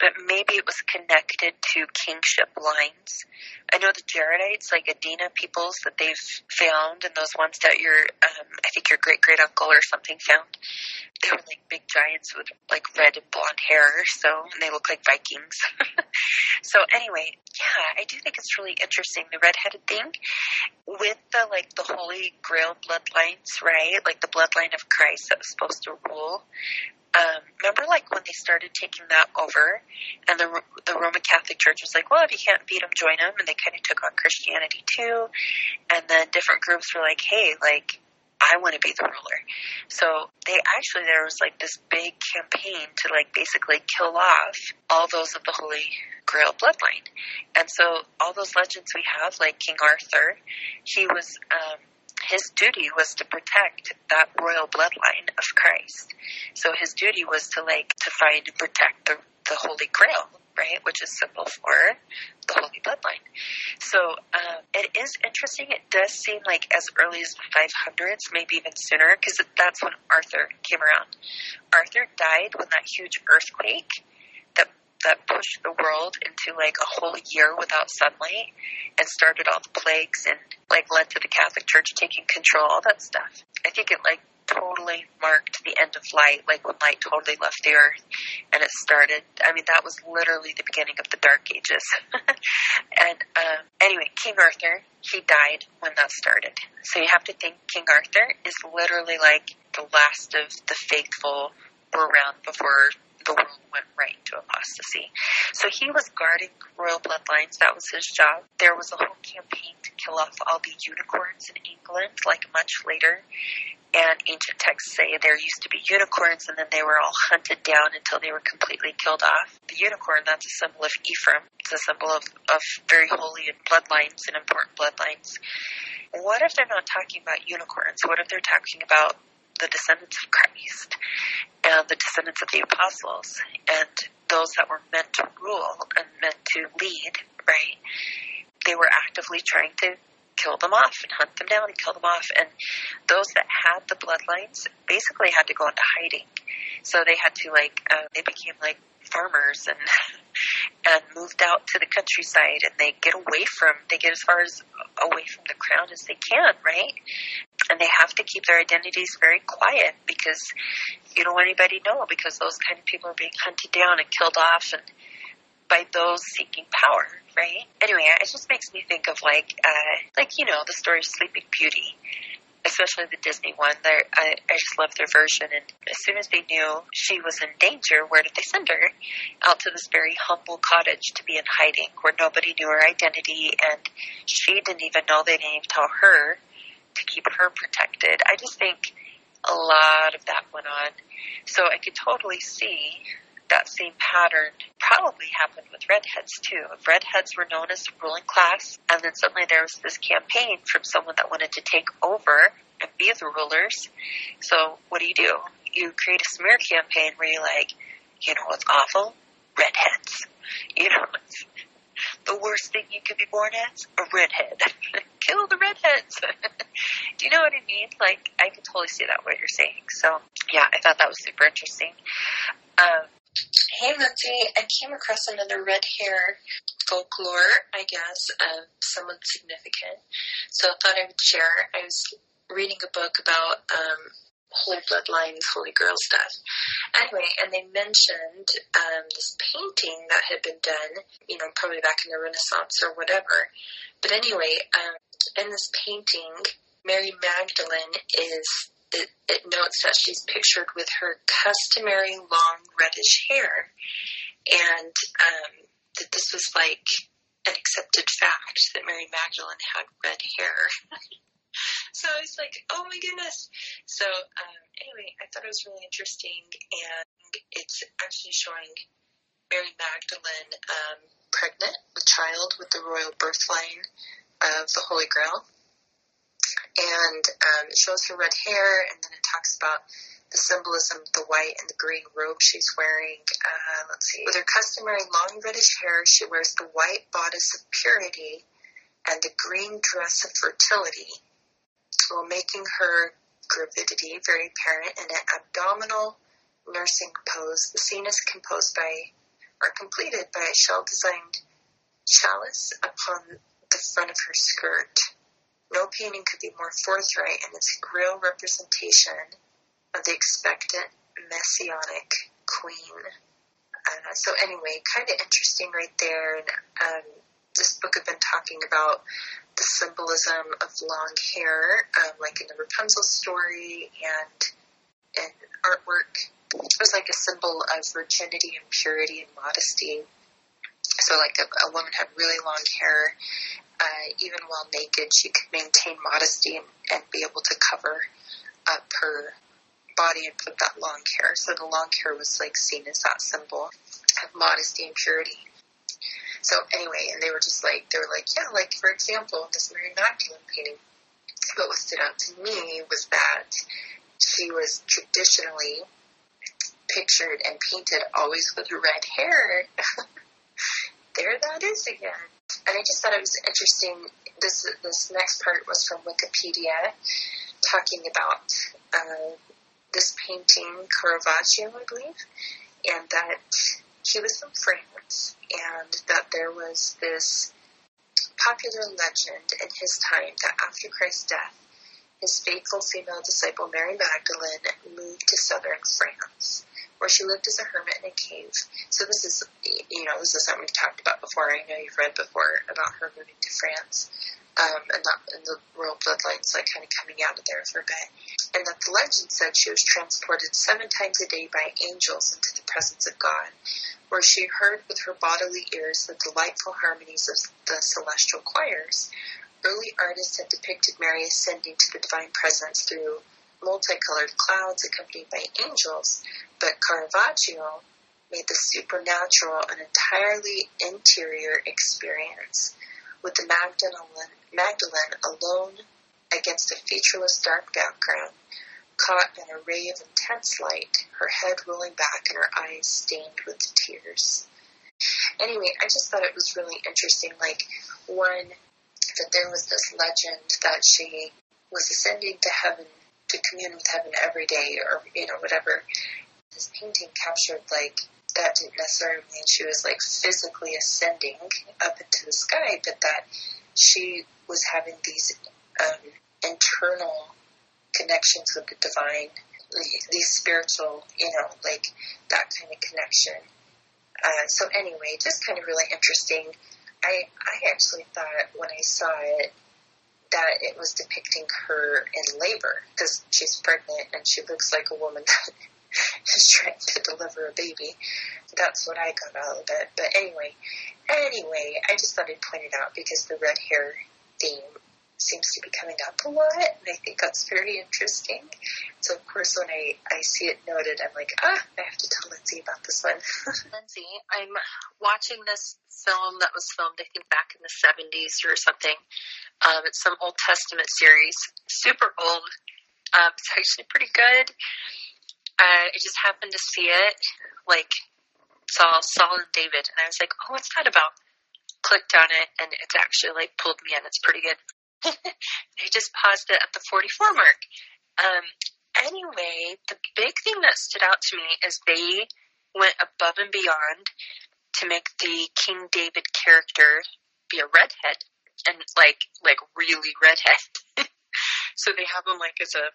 But maybe it was connected to kingship lines. I know the Jaredites, like Adena peoples that they've found, and those ones that your great-great-uncle or something found, they were, big giants with, red and blonde hair, and they look like Vikings. So anyway, yeah, I do think it's really interesting, the redheaded thing with the Holy Grail bloodlines, right? The bloodline of Christ that was supposed to rule. Remember, when they started taking that over, and the Roman Catholic Church was like, well, if you can't beat them, join them, and they kind of took on Christianity too. And then different groups were like, hey, I want to be the ruler. So there was this big campaign to basically kill off all those of the Holy Grail bloodline. And so all those legends we have, King Arthur, he was, his duty was to protect that royal bloodline of Christ. So his duty was to to find and protect the Holy Grail, right? Which is symbol for the Holy Bloodline. So it is interesting. It does seem as early as the 500s, maybe even sooner, because that's when Arthur came around. Arthur died when that huge earthquake that pushed the world into a whole year without sunlight and started all the plagues and led to the Catholic Church taking control, all that stuff. I think it totally marked the end of light, when light totally left the earth and it started. I mean, that was literally the beginning of the Dark Ages. And anyway, King Arthur, he died when that started. So you have to think King Arthur is literally the last of the faithful were around before the world went right into apostasy. So he was guarding royal bloodlines. That was his job. There was a whole campaign to kill off all the unicorns in England, much later. And ancient texts say there used to be unicorns, and then they were all hunted down until they were completely killed off. The unicorn, that's a symbol of Ephraim. It's a symbol of very holy bloodlines and important bloodlines. What if they're not talking about unicorns? What if they're talking about the descendants of Christ and the descendants of the apostles and those that were meant to rule and meant to lead, right? They were actively trying to kill them off and hunt them down and kill them off. And those that had the bloodlines basically had to go into hiding. So they had to they became like farmers and moved out to the countryside, and they get as far as away from the crown as they can, right? And they have to keep their identities very quiet because you don't want anybody to know, because those kind of people are being hunted down and killed off and by those seeking power, right? Anyway, it just makes me think of the story of Sleeping Beauty, especially the Disney one. I just love their version. And as soon as they knew she was in danger, where did they send her? Out to this very humble cottage to be in hiding, where nobody knew her identity, and she didn't even know, they didn't even tell her, to keep her protected. I just think a lot of that went on. So I could totally see that same pattern probably happened with redheads too. Redheads were known as the ruling class, and then suddenly there was this campaign from someone that wanted to take over and be the rulers. So what do? You create a smear campaign where you're like, you know what's awful? Redheads. You know, it's the worst thing you could be born as? A redhead. Kill the redheads. Do you know what I mean? Like, I can totally see that, what you're saying. So, yeah, I thought that was super interesting. Hey, Lindsay, I came across another red hair folklore, I guess, of someone significant. So I thought I would share. I was reading a book about Holy Bloodlines, Holy Girl stuff. Anyway, and they mentioned this painting that had been done, you know, probably back in the Renaissance or whatever. But anyway, in this painting, Mary Magdalene is... It notes that she's pictured with her customary long reddish hair, and that this was like an accepted fact that Mary Magdalene had red hair. So I was like, oh my goodness. So anyway, I thought it was really interesting, and it's actually showing Mary Magdalene pregnant with child with the royal birthline of the Holy Grail. And it shows her red hair, and then it talks about the symbolism of the white and the green robe she's wearing. With her customary long reddish hair, she wears the white bodice of purity and the green dress of fertility, while making her gravidity very apparent in an abdominal nursing pose. The scene is completed by a shell-designed chalice upon the front of her skirt. No painting could be more forthright in its real representation of the expectant messianic queen. So anyway, kind of interesting right there. And this book had been talking about the symbolism of long hair, like in the Rapunzel story and in artwork. It was like a symbol of virginity and purity and modesty. So like a woman had really long hair. Even while naked, she could maintain modesty and be able to cover up her body and put that long hair. So the long hair was like seen as that symbol of modesty and purity. So anyway, and they were like, yeah, like for example, this Mary Magdalene painting. But what stood out to me was that she was traditionally pictured and painted always with red hair. There that is again. And I just thought it was interesting. This next part was from Wikipedia, talking about this painting, Caravaggio, I believe, and that he was from France, and that there was this popular legend in his time that after Christ's death, his faithful female disciple Mary Magdalene moved to southern France, where she lived as a hermit in a cave. So this is something we've talked about before. I know you've read before about her moving to France, and the royal bloodlines like kind of coming out of there for a bit. And that the legend said she was transported 7 times a day by angels into the presence of God, where she heard with her bodily ears the delightful harmonies of the celestial choirs. Early artists had depicted Mary ascending to the divine presence through multicolored clouds accompanied by angels, but Caravaggio made the supernatural an entirely interior experience, with the Magdalene alone against a featureless dark background, caught in a ray of intense light, her head rolling back and her eyes stained with tears. Anyway, I just thought it was really interesting, like, one, that there was this legend that she was ascending to heaven to commune with heaven every day, or, you know, whatever. This painting captured, like, that didn't necessarily mean she was, like, physically ascending up into the sky, but that she was having these internal connections with the divine, these spiritual, you know, like, that kind of connection. So anyway, just kind of really interesting. I actually thought when I saw it that it was depicting her in labor, because she's pregnant and she looks like a woman that is trying to deliver a baby. That's what I got out of it. But anyway, I just thought I'd point it out because the red hair theme seems to be coming up a lot, and I think that's very interesting. So, of course, when I see it noted, I'm like, I have to tell Lindsay about this one. Lindsay, I'm watching this film that was filmed, I think, back in the 70s or something. It's some Old Testament series, super old. It's actually pretty good. I just happened to see it, like Saul and David, and I was like, oh, what's that about? Clicked on it, and it's actually, like, pulled me in. It's pretty good. I just paused it at the 44 mark. Anyway, the big thing that stood out to me is they went above and beyond to make the King David character be a redhead, and like really redhead. So they have him like as a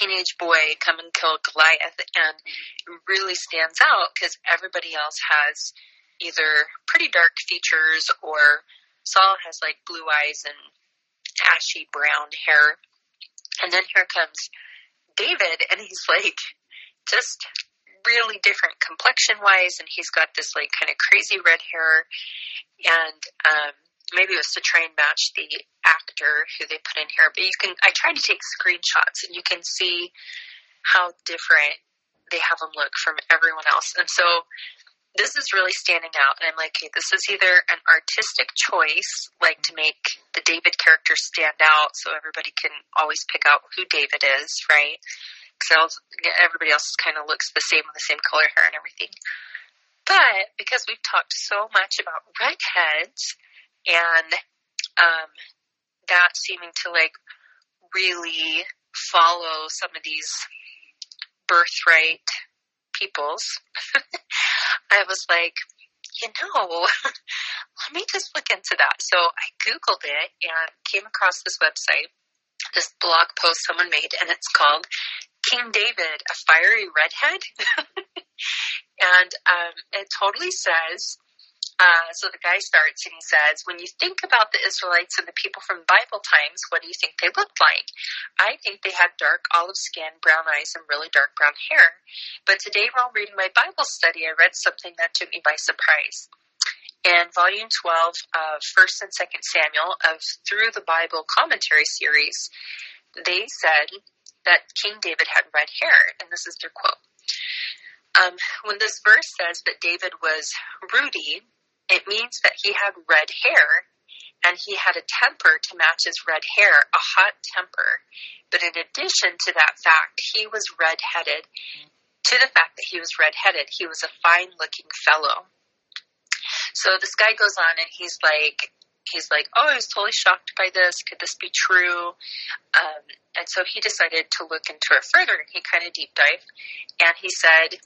teenage boy come and kill Goliath, and it really stands out because everybody else has either pretty dark features, or Saul has, like, blue eyes and ashy brown hair. And then here comes David, and he's, like, just really different complexion-wise, and he's got this, like, kind of crazy red hair. And maybe it was to try and match the actor who they put in here. But I tried to take screenshots, and you can see how different they have him look from everyone else. And so this is really standing out, and I'm like, hey, this is either an artistic choice, like to make the David character stand out so everybody can always pick out who David is, right? Because everybody else kind of looks the same with the same color hair and everything. But because we've talked so much about redheads and that seeming to, like, really follow some of these birthright peoples, I was like, you know, let me just look into that. So I Googled it and came across this website, this blog post someone made, and it's called King David, a Fiery Redhead. And it totally says, so the guy starts and he says, when you think about the Israelites and the people from Bible times, what do you think they looked like? I think they had dark olive skin, brown eyes, and really dark brown hair. But today while reading my Bible study, I read something that took me by surprise. In volume 12 of 1st and 2nd Samuel of Through the Bible Commentary series, they said that King David had red hair, and this is their quote. When this verse says that David was ruddy, it means that he had red hair, and he had a temper to match his red hair, a hot temper. But in addition to that fact, he was red-headed. To the fact that he was red-headed, he was a fine-looking fellow. So this guy goes on, and he's like, oh, I was totally shocked by this. Could this be true? And so he decided to look into it further, and he kind of deep-dived, and he said,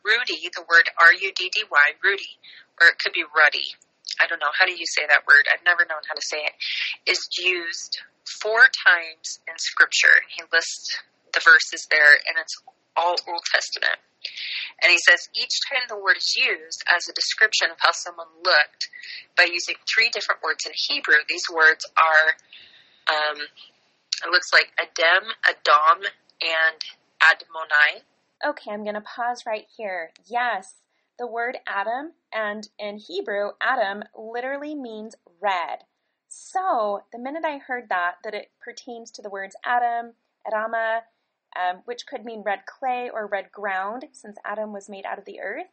Rudy, the word R-U-D-D-Y, Rudy, or it could be ruddy. I don't know. How do you say that word? I've never known how to say it. Is used 4 times in Scripture. He lists the verses there, and it's all Old Testament. And he says each time the word is used as a description of how someone looked by using 3 different words in Hebrew. These words are, it looks like Adem, Adom, and Admonai. Okay, I'm going to pause right here. Yes. The word Adam, and in Hebrew, Adam literally means red. So the minute I heard that it pertains to the words Adam, Adama, which could mean red clay or red ground, since Adam was made out of the earth,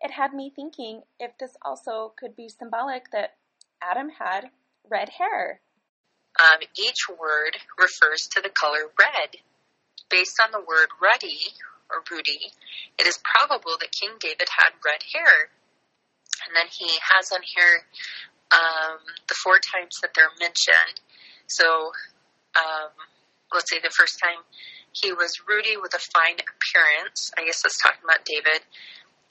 it had me thinking if this also could be symbolic that Adam had red hair. Each word refers to the color red. Based on the word ruddy or Rudy, it is probable that King David had red hair. And then he has on here the four times that they're mentioned. So let's say the first time he was Rudy with a fine appearance. I guess that's talking about David.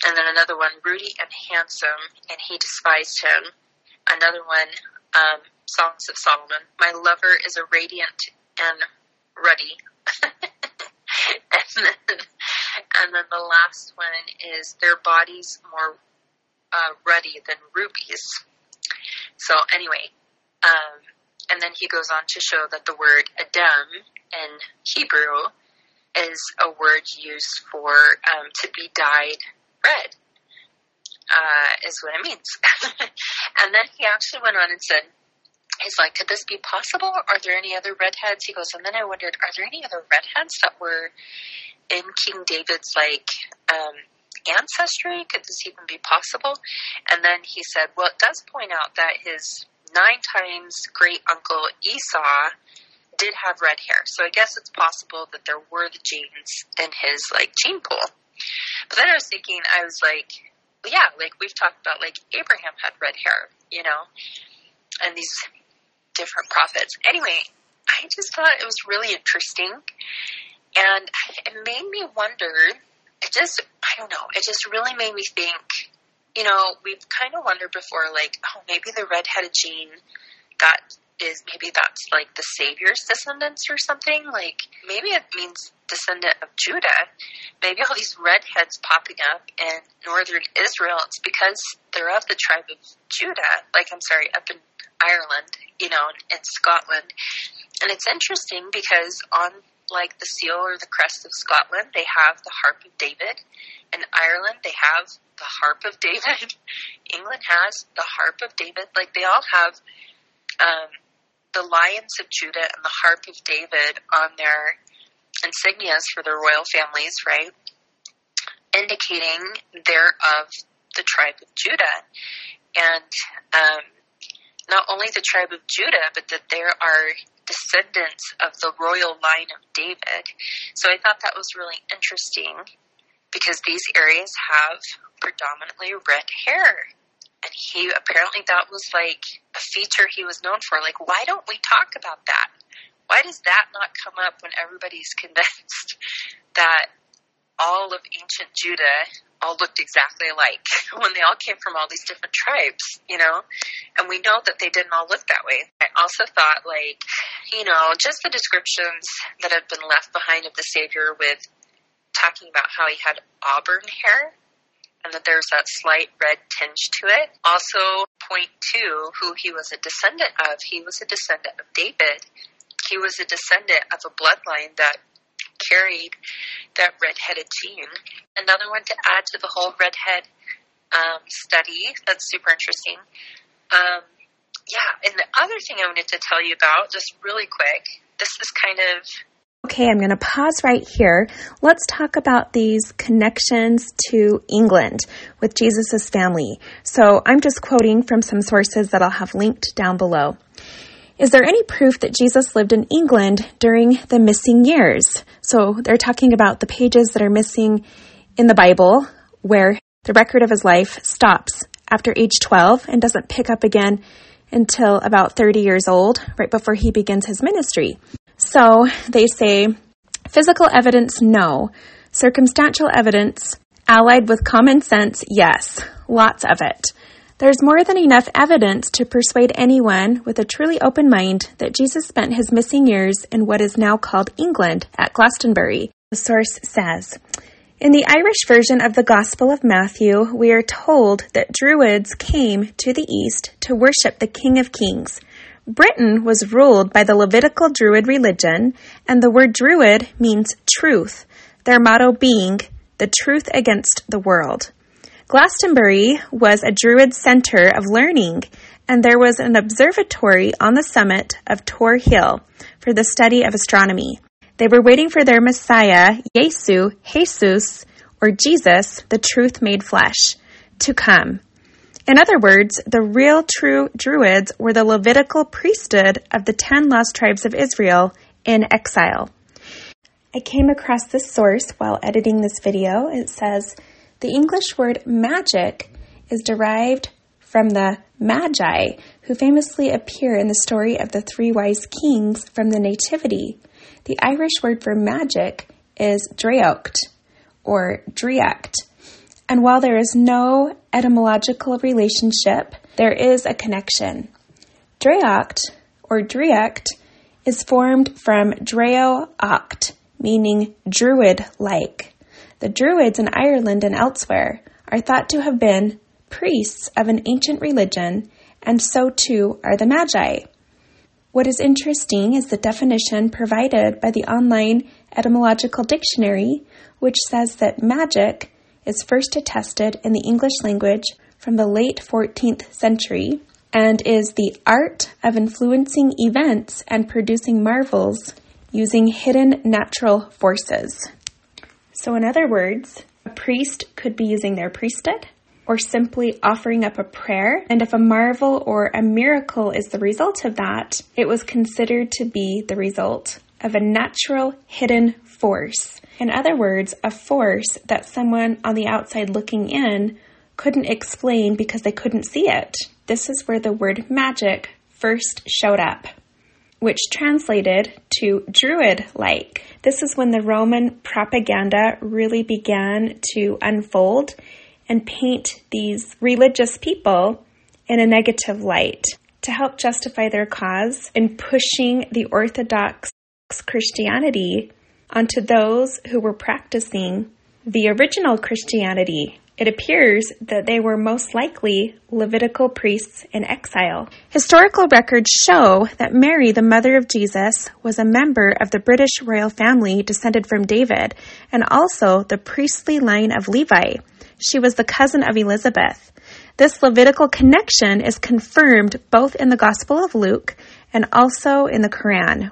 And then another one, Rudy and handsome, and he despised him. Another one, Songs of Solomon. My lover is a radiant and ruddy. and then the last one is their bodies more ruddy than rubies. So anyway, and then he goes on to show that the word Edom in Hebrew is a word used for to be dyed red, is what it means. And then he actually went on and said, he's like, could this be possible? Are there any other redheads? He goes, and then I wondered, are there any other redheads that were in King David's, like, ancestry? Could this even be possible? And then he said, well, it does point out that his 9 times great uncle Esau did have red hair. So I guess it's possible that there were the genes in his, like, gene pool. But then I was thinking, I was like, yeah, like, we've talked about, like, Abraham had red hair, you know, and these different prophets. Anyway, I just thought it was really interesting, and it made me wonder, it just really made me think, you know, we've kind of wondered before, like, oh, maybe the redheaded gene, that's like the Savior's descendants or something, like, maybe it means descendant of Judah. Maybe all these redheads popping up in northern Israel, it's because they're of the tribe of Judah, up in Ireland, you know, and Scotland. And it's interesting because on, like, the seal or the crest of Scotland, they have the harp of David. In Ireland, they have the harp of David. England has the harp of David. Like, they all have the lions of Judah and the harp of David on their insignias for their royal families, right? Indicating they're of the tribe of Judah. And not only the tribe of Judah, but that there are descendants of the royal line of David. So I thought that was really interesting because these areas have predominantly red hair. And he apparently, that was like a feature he was known for. Like, why don't we talk about that? Why does that not come up when everybody's convinced that all of ancient Judah all looked exactly alike when they all came from all these different tribes, you know? And we know that they didn't all look that way. I also thought, like, you know, just the descriptions that have been left behind of the Savior with talking about how he had auburn hair and that there's that slight red tinge to it. Also, point 2, who he was a descendant of. He was a descendant of David. He was a descendant of a bloodline that carried that redheaded gene. Another one to add to the whole redhead study that's super interesting. And the other thing I wanted to tell you about, just really quick, this is kind of... Okay, I'm going to pause right here. Let's talk about these connections to England with Jesus's family. So I'm just quoting from some sources that I'll have linked down below. Is there any proof that Jesus lived in England during the missing years? So they're talking about the pages that are missing in the Bible where the record of his life stops after age 12 and doesn't pick up again until about 30 years old, right before he begins his ministry. So they say physical evidence, no. Circumstantial evidence, allied with common sense, yes. Lots of it. There's more than enough evidence to persuade anyone with a truly open mind that Jesus spent his missing years in what is now called England at Glastonbury. The source says, in the Irish version of the Gospel of Matthew, we are told that Druids came to the east to worship the King of Kings. Britain was ruled by the Levitical Druid religion, and the word Druid means truth, their motto being the truth against the world. Glastonbury was a Druid center of learning, and there was an observatory on the summit of Tor Hill for the study of astronomy. They were waiting for their Messiah, Jesus, or Jesus, the truth made flesh, to come. In other words, the real true Druids were the Levitical priesthood of the 10 lost tribes of Israel in exile. I came across this source while editing this video. It says, the English word magic is derived from the Magi, who famously appear in the story of the three wise kings from the Nativity. The Irish word for magic is dreocht, or dreacht. And while there is no etymological relationship, there is a connection. Dreocht, or dreacht, is formed from dreo-ocht, meaning druid-like. The Druids in Ireland and elsewhere are thought to have been priests of an ancient religion, and so too are the Magi. What is interesting is the definition provided by the online etymological dictionary, which says that magic is first attested in the English language from the late 14th century and is the art of influencing events and producing marvels using hidden natural forces. So in other words, a priest could be using their priesthood or simply offering up a prayer, and if a marvel or a miracle is the result of that, it was considered to be the result of a natural hidden force. In other words, a force that someone on the outside looking in couldn't explain because they couldn't see it. This is where the word magic first showed up, which translated to druid-like. This is when the Roman propaganda really began to unfold and paint these religious people in a negative light to help justify their cause in pushing the Orthodox Christianity onto those who were practicing the original Christianity. It appears that they were most likely Levitical priests in exile. Historical records show that Mary, the mother of Jesus, was a member of the British royal family descended from David, and also the priestly line of Levi. She was the cousin of Elizabeth. This Levitical connection is confirmed both in the Gospel of Luke and also in the Quran.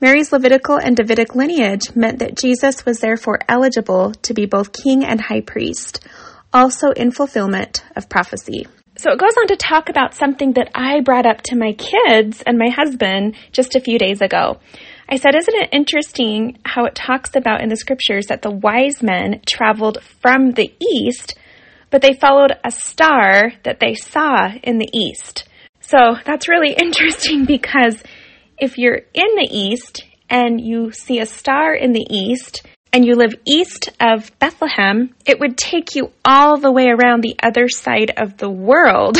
Mary's Levitical and Davidic lineage meant that Jesus was therefore eligible to be both king and high priest, also in fulfillment of prophecy. So it goes on to talk about something that I brought up to my kids and my husband just a few days ago. I said, isn't it interesting how it talks about in the scriptures that the wise men traveled from the east, but they followed a star that they saw in the east. So that's really interesting, because if you're in the east and you see a star in the east and you live east of Bethlehem, it would take you all the way around the other side of the world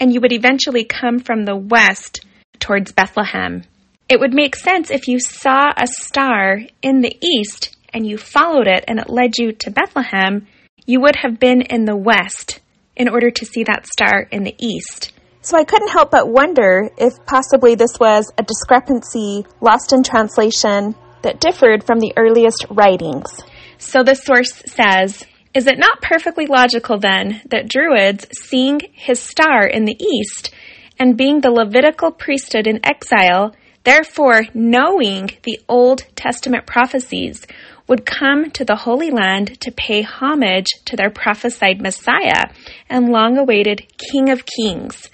and you would eventually come from the west towards Bethlehem. It would make sense if you saw a star in the east and you followed it and it led you to Bethlehem, you would have been in the west in order to see that star in the east. So I couldn't help but wonder if possibly this was a discrepancy lost in translation that differed from the earliest writings. So the source says, is it not perfectly logical then that Druids, seeing his star in the east and being the Levitical priesthood in exile, therefore, knowing the Old Testament prophecies, would come to the Holy Land to pay homage to their prophesied Messiah and long-awaited King of Kings?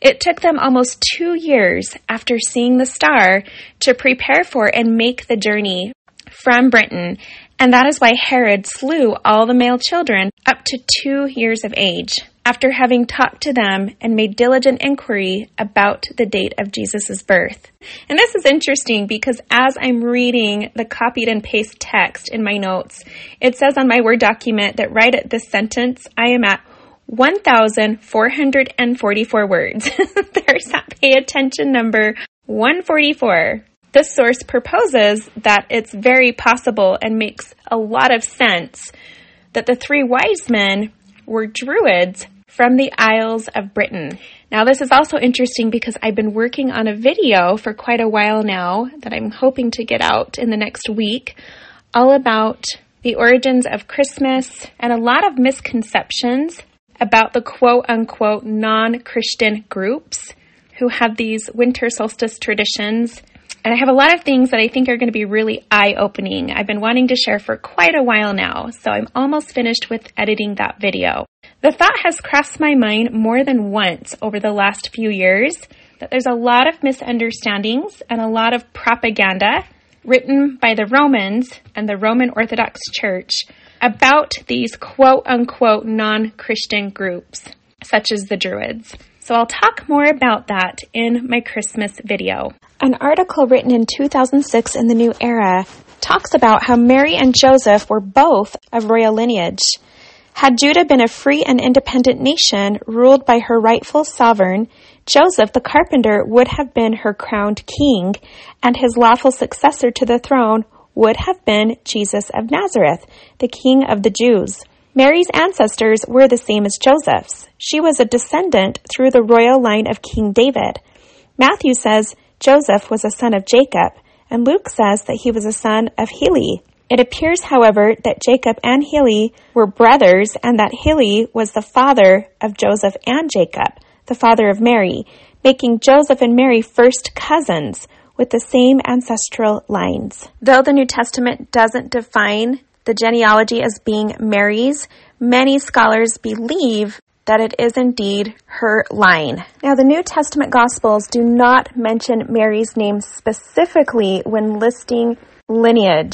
It took them almost 2 years after seeing the star to prepare for and make the journey from Britain, and that is why Herod slew all the male children up to 2 years of age, after having talked to them and made diligent inquiry about the date of Jesus' birth. And this is interesting because as I'm reading the copied and paste text in my notes, it says on my Word document that right at this sentence, I am at 1,444 words. There's that pay attention number 144. This source proposes that it's very possible and makes a lot of sense that the three wise men were Druids from the Isles of Britain. Now, this is also interesting because I've been working on a video for quite a while now that I'm hoping to get out in the next week, all about the origins of Christmas and a lot of misconceptions about the quote-unquote non-Christian groups who have these winter solstice traditions. And I have a lot of things that I think are going to be really eye-opening. I've been wanting to share for quite a while now, so I'm almost finished with editing that video. The thought has crossed my mind more than once over the last few years that there's a lot of misunderstandings and a lot of propaganda written by the Romans and the Roman Orthodox Church about these quote-unquote non-Christian groups, such as the Druids. So I'll talk more about that in my Christmas video. An article written in 2006 in the New Era talks about how Mary and Joseph were both of royal lineage. Had Judah been a free and independent nation ruled by her rightful sovereign, Joseph the carpenter would have been her crowned king, and his lawful successor to the throne would have been Jesus of Nazareth, the King of the Jews. Mary's ancestors were the same as Joseph's. She was a descendant through the royal line of King David. Matthew says Joseph was a son of Jacob, and Luke says that he was a son of Heli. It appears, however, that Jacob and Heli were brothers and that Heli was the father of Joseph and Jacob, the father of Mary, making Joseph and Mary first cousins with the same ancestral lines. Though the New Testament doesn't define the genealogy as being Mary's, many scholars believe that it is indeed her line. Now, the New Testament Gospels do not mention Mary's name specifically when listing lineage.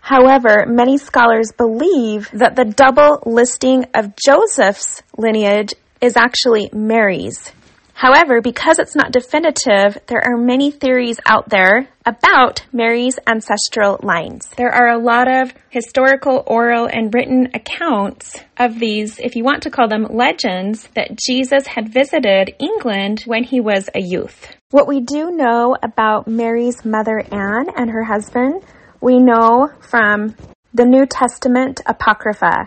However, many scholars believe that the double listing of Joseph's lineage is actually Mary's. However, because it's not definitive, there are many theories out there about Mary's ancestral lines. There are a lot of historical, oral, and written accounts of these, if you want to call them legends, that Jesus had visited England when he was a youth. What we do know about Mary's mother Anne and her husband, we know from the New Testament Apocrypha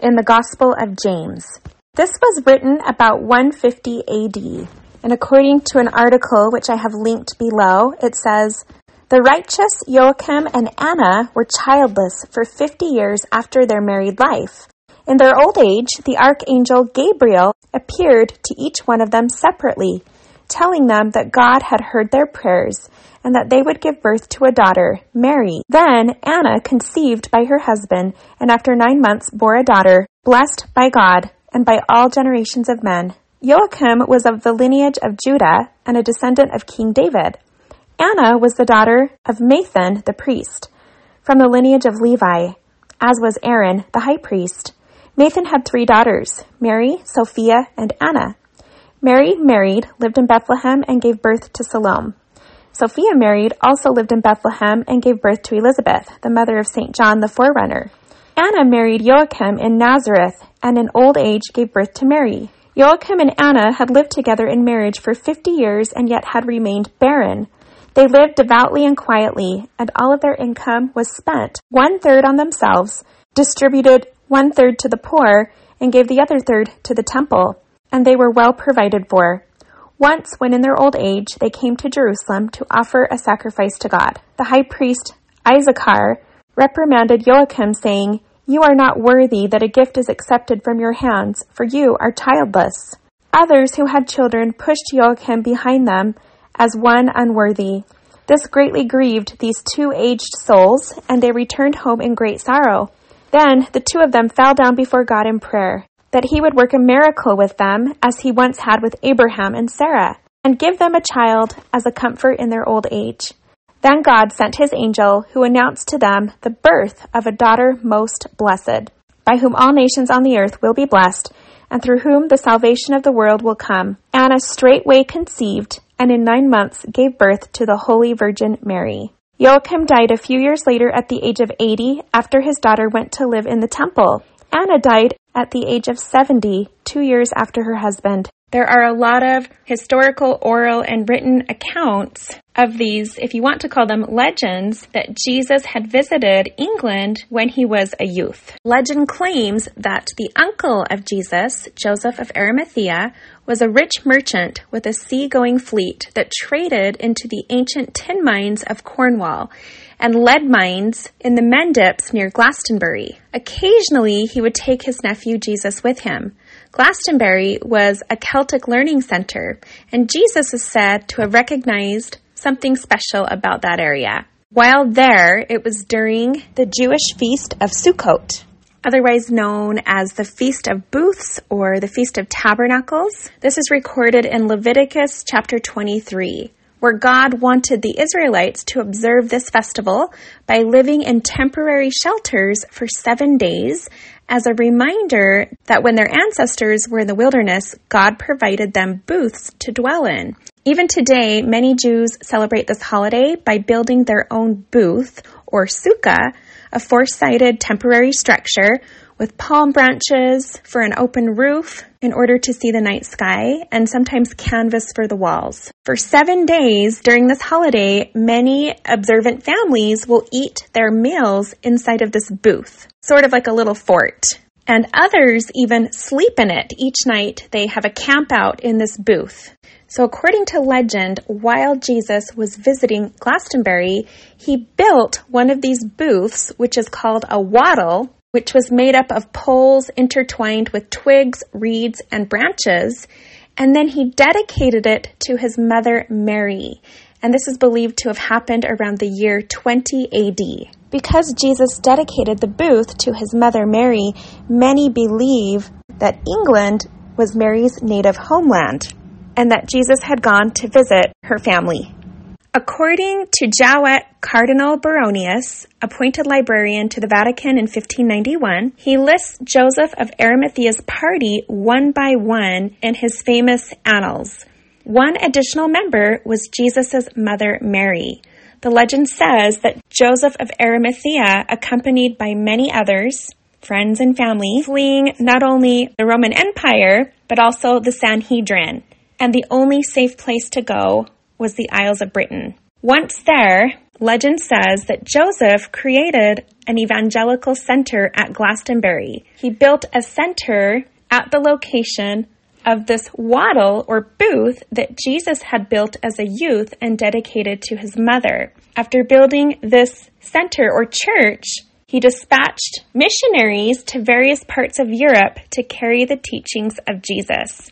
in the Gospel of James. This was written about 150 AD, and according to an article which I have linked below, it says, "The righteous Joachim and Anna were childless for 50 years after their married life. In their old age, the archangel Gabriel appeared to each one of them separately, telling them that God had heard their prayers and that they would give birth to a daughter, Mary. Then Anna conceived by her husband, and after 9 months bore a daughter, blessed by God and by all generations of men. Joachim was of the lineage of Judah and a descendant of King David. Anna was the daughter of Mathan the priest, from the lineage of Levi, as was Aaron the high priest. Mathan had 3 daughters, Mary, Sophia, and Anna. Mary married, lived in Bethlehem, and gave birth to Salome. Sophia married, also lived in Bethlehem, and gave birth to Elizabeth, the mother of St. John the Forerunner. Anna married Joachim in Nazareth, and in old age gave birth to Mary. Joachim and Anna had lived together in marriage for 50 years and yet had remained barren. They lived devoutly and quietly, and all of their income was spent, 1/3 on themselves, distributed 1/3 to the poor, and gave the other 1/3 to the temple, and they were well provided for. Once, when in their old age, they came to Jerusalem to offer a sacrifice to God. The high priest Issachar reprimanded Joachim, saying, 'You are not worthy that a gift is accepted from your hands, for you are childless.' Others who had children pushed Joachim behind them as one unworthy. This greatly grieved these 2 aged souls, and they returned home in great sorrow. Then the 2 of them fell down before God in prayer, that he would work a miracle with them, as he once had with Abraham and Sarah, and give them a child as a comfort in their old age. Then God sent his angel, who announced to them the birth of a daughter most blessed, by whom all nations on the earth will be blessed, and through whom the salvation of the world will come. Anna straightway conceived, and in 9 months gave birth to the Holy Virgin Mary. Joachim died a few years later at the age of 80, after his daughter went to live in the temple. Anna died at the age of 70, 2 years after her husband. There are a lot of historical, oral, and written accounts of these, if you want to call them legends, that Jesus had visited England when he was a youth. Legend claims that the uncle of Jesus, Joseph of Arimathea, was a rich merchant with a sea-going fleet that traded into the ancient tin mines of Cornwall and lead mines in the Mendips near Glastonbury. Occasionally, he would take his nephew Jesus with him. Glastonbury was a Celtic learning center, and Jesus is said to have recognized something special about that area. While there, it was during the Jewish feast of Sukkot, otherwise known as the Feast of Booths or the Feast of Tabernacles. This is recorded in Leviticus chapter 23, where God wanted the Israelites to observe this festival by living in temporary shelters for 7 days as a reminder that when their ancestors were in the wilderness, God provided them booths to dwell in. Even today, many Jews celebrate this holiday by building their own booth, or sukkah, a four-sided temporary structure with palm branches for an open roof in order to see the night sky, and sometimes canvas for the walls. For 7 days during this holiday, many observant families will eat their meals inside of this booth, sort of like a little fort. And others even sleep in it. Each night they have a camp out in this booth. So according to legend, while Jesus was visiting Glastonbury, he built one of these booths, which is called a wattle, which was made up of poles intertwined with twigs, reeds, and branches, and then he dedicated it to his mother Mary. And this is believed to have happened around the year 20 AD. Because Jesus dedicated the booth to his mother Mary, many believe that England was Mary's native homeland, and that Jesus had gone to visit her family. According to Jowett Cardinal Baronius, appointed librarian to the Vatican in 1591, he lists Joseph of Arimathea's party one by one in his famous annals. One additional member was Jesus' mother Mary. The legend says that Joseph of Arimathea, accompanied by many others, friends and family, fleeing not only the Roman Empire, but also the Sanhedrin. And the only safe place to go was the Isles of Britain. Once there, legend says that Joseph created an evangelical center at Glastonbury. He built a center at the location of this wattle or booth that Jesus had built as a youth and dedicated to his mother. After building this center or church, he dispatched missionaries to various parts of Europe to carry the teachings of Jesus.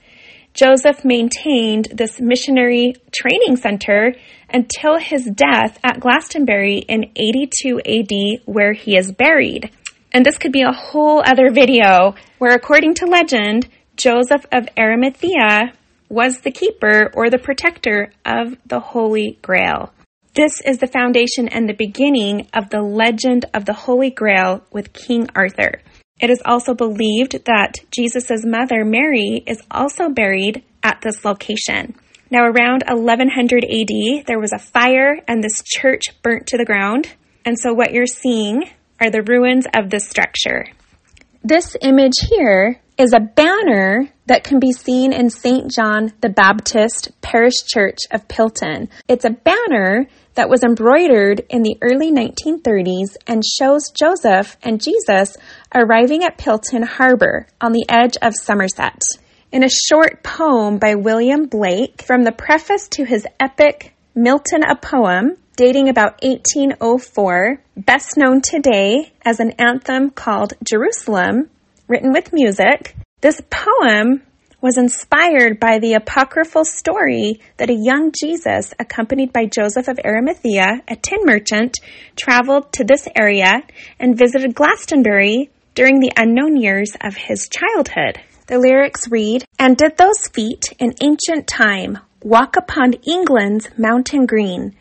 Joseph maintained this missionary training center until his death at Glastonbury in 82 AD, where he is buried. And this could be a whole other video where, according to legend, Joseph of Arimathea was the keeper or the protector of the Holy Grail. This is the foundation and the beginning of the legend of the Holy Grail with King Arthur. It is also believed that Jesus' mother, Mary, is also buried at this location. Now, around 1100 AD, there was a fire and this church burnt to the ground. And so what you're seeing are the ruins of this structure. This image here is a banner that can be seen in St. John the Baptist Parish Church of Pilton. It's a banner that was embroidered in the early 1930s and shows Joseph and Jesus arriving at Pilton Harbor on the edge of Somerset. In a short poem by William Blake, from the preface to his epic Milton a Poem, dating about 1804, best known today as an anthem called Jerusalem, written with music, this poem was inspired by the apocryphal story that a young Jesus, accompanied by Joseph of Arimathea, a tin merchant, traveled to this area and visited Glastonbury during the unknown years of his childhood. The lyrics read, "And did those feet in ancient time walk upon England's mountain green,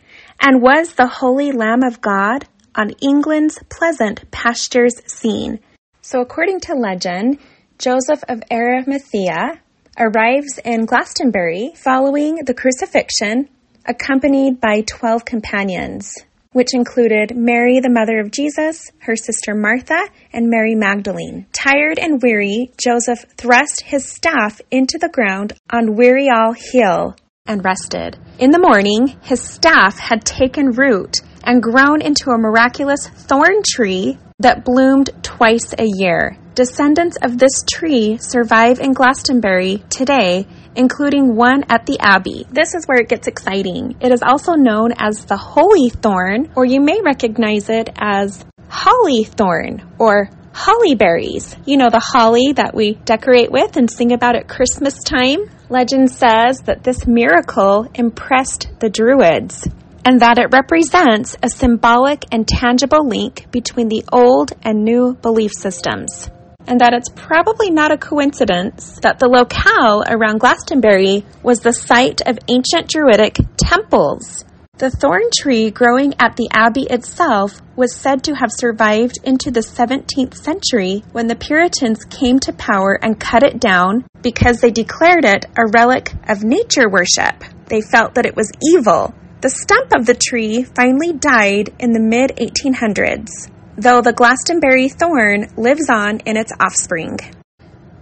and was the holy Lamb of God on England's pleasant pastures seen." So according to legend, Joseph of Arimathea arrives in Glastonbury following the crucifixion, accompanied by 12 companions, which included Mary, the mother of Jesus, her sister Martha, and Mary Magdalene. Tired and weary, Joseph thrust his staff into the ground on Weariall Hill and rested. In the morning, his staff had taken root and grown into a miraculous thorn tree that bloomed twice a year. Descendants of this tree survive in Glastonbury today, including one at the Abbey. This is where it gets exciting. It is also known as the Holy Thorn, or you may recognize it as Holly Thorn, or holly berries. You know, the holly that we decorate with and sing about at Christmas time. Legend says that this miracle impressed the Druids, and that it represents a symbolic and tangible link between the old and new belief systems, and that it's probably not a coincidence that the locale around Glastonbury was the site of ancient Druidic temples. The thorn tree growing at the abbey itself was said to have survived into the 17th century when the Puritans came to power and cut it down because they declared it a relic of nature worship. They felt that it was evil. The stump of the tree finally died in the mid-1800s, though the Glastonbury thorn lives on in its offspring.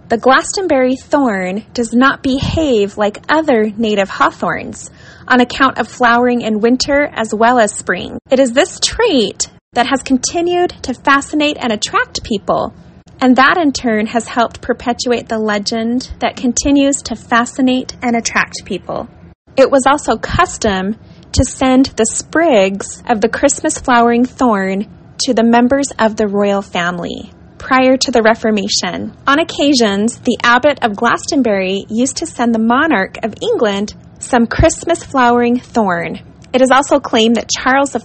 The Glastonbury thorn does not behave like other native hawthorns on account of flowering in winter as well as spring. It is this trait that has continued to fascinate and attract people, and that in turn has helped perpetuate the legend that continues to fascinate and attract people. It was also custom to send the sprigs of the Christmas flowering thorn to the members of the royal family. Prior to the Reformation, on occasions, the abbot of Glastonbury used to send the monarch of England some Christmas flowering thorn. It is also claimed that Charles I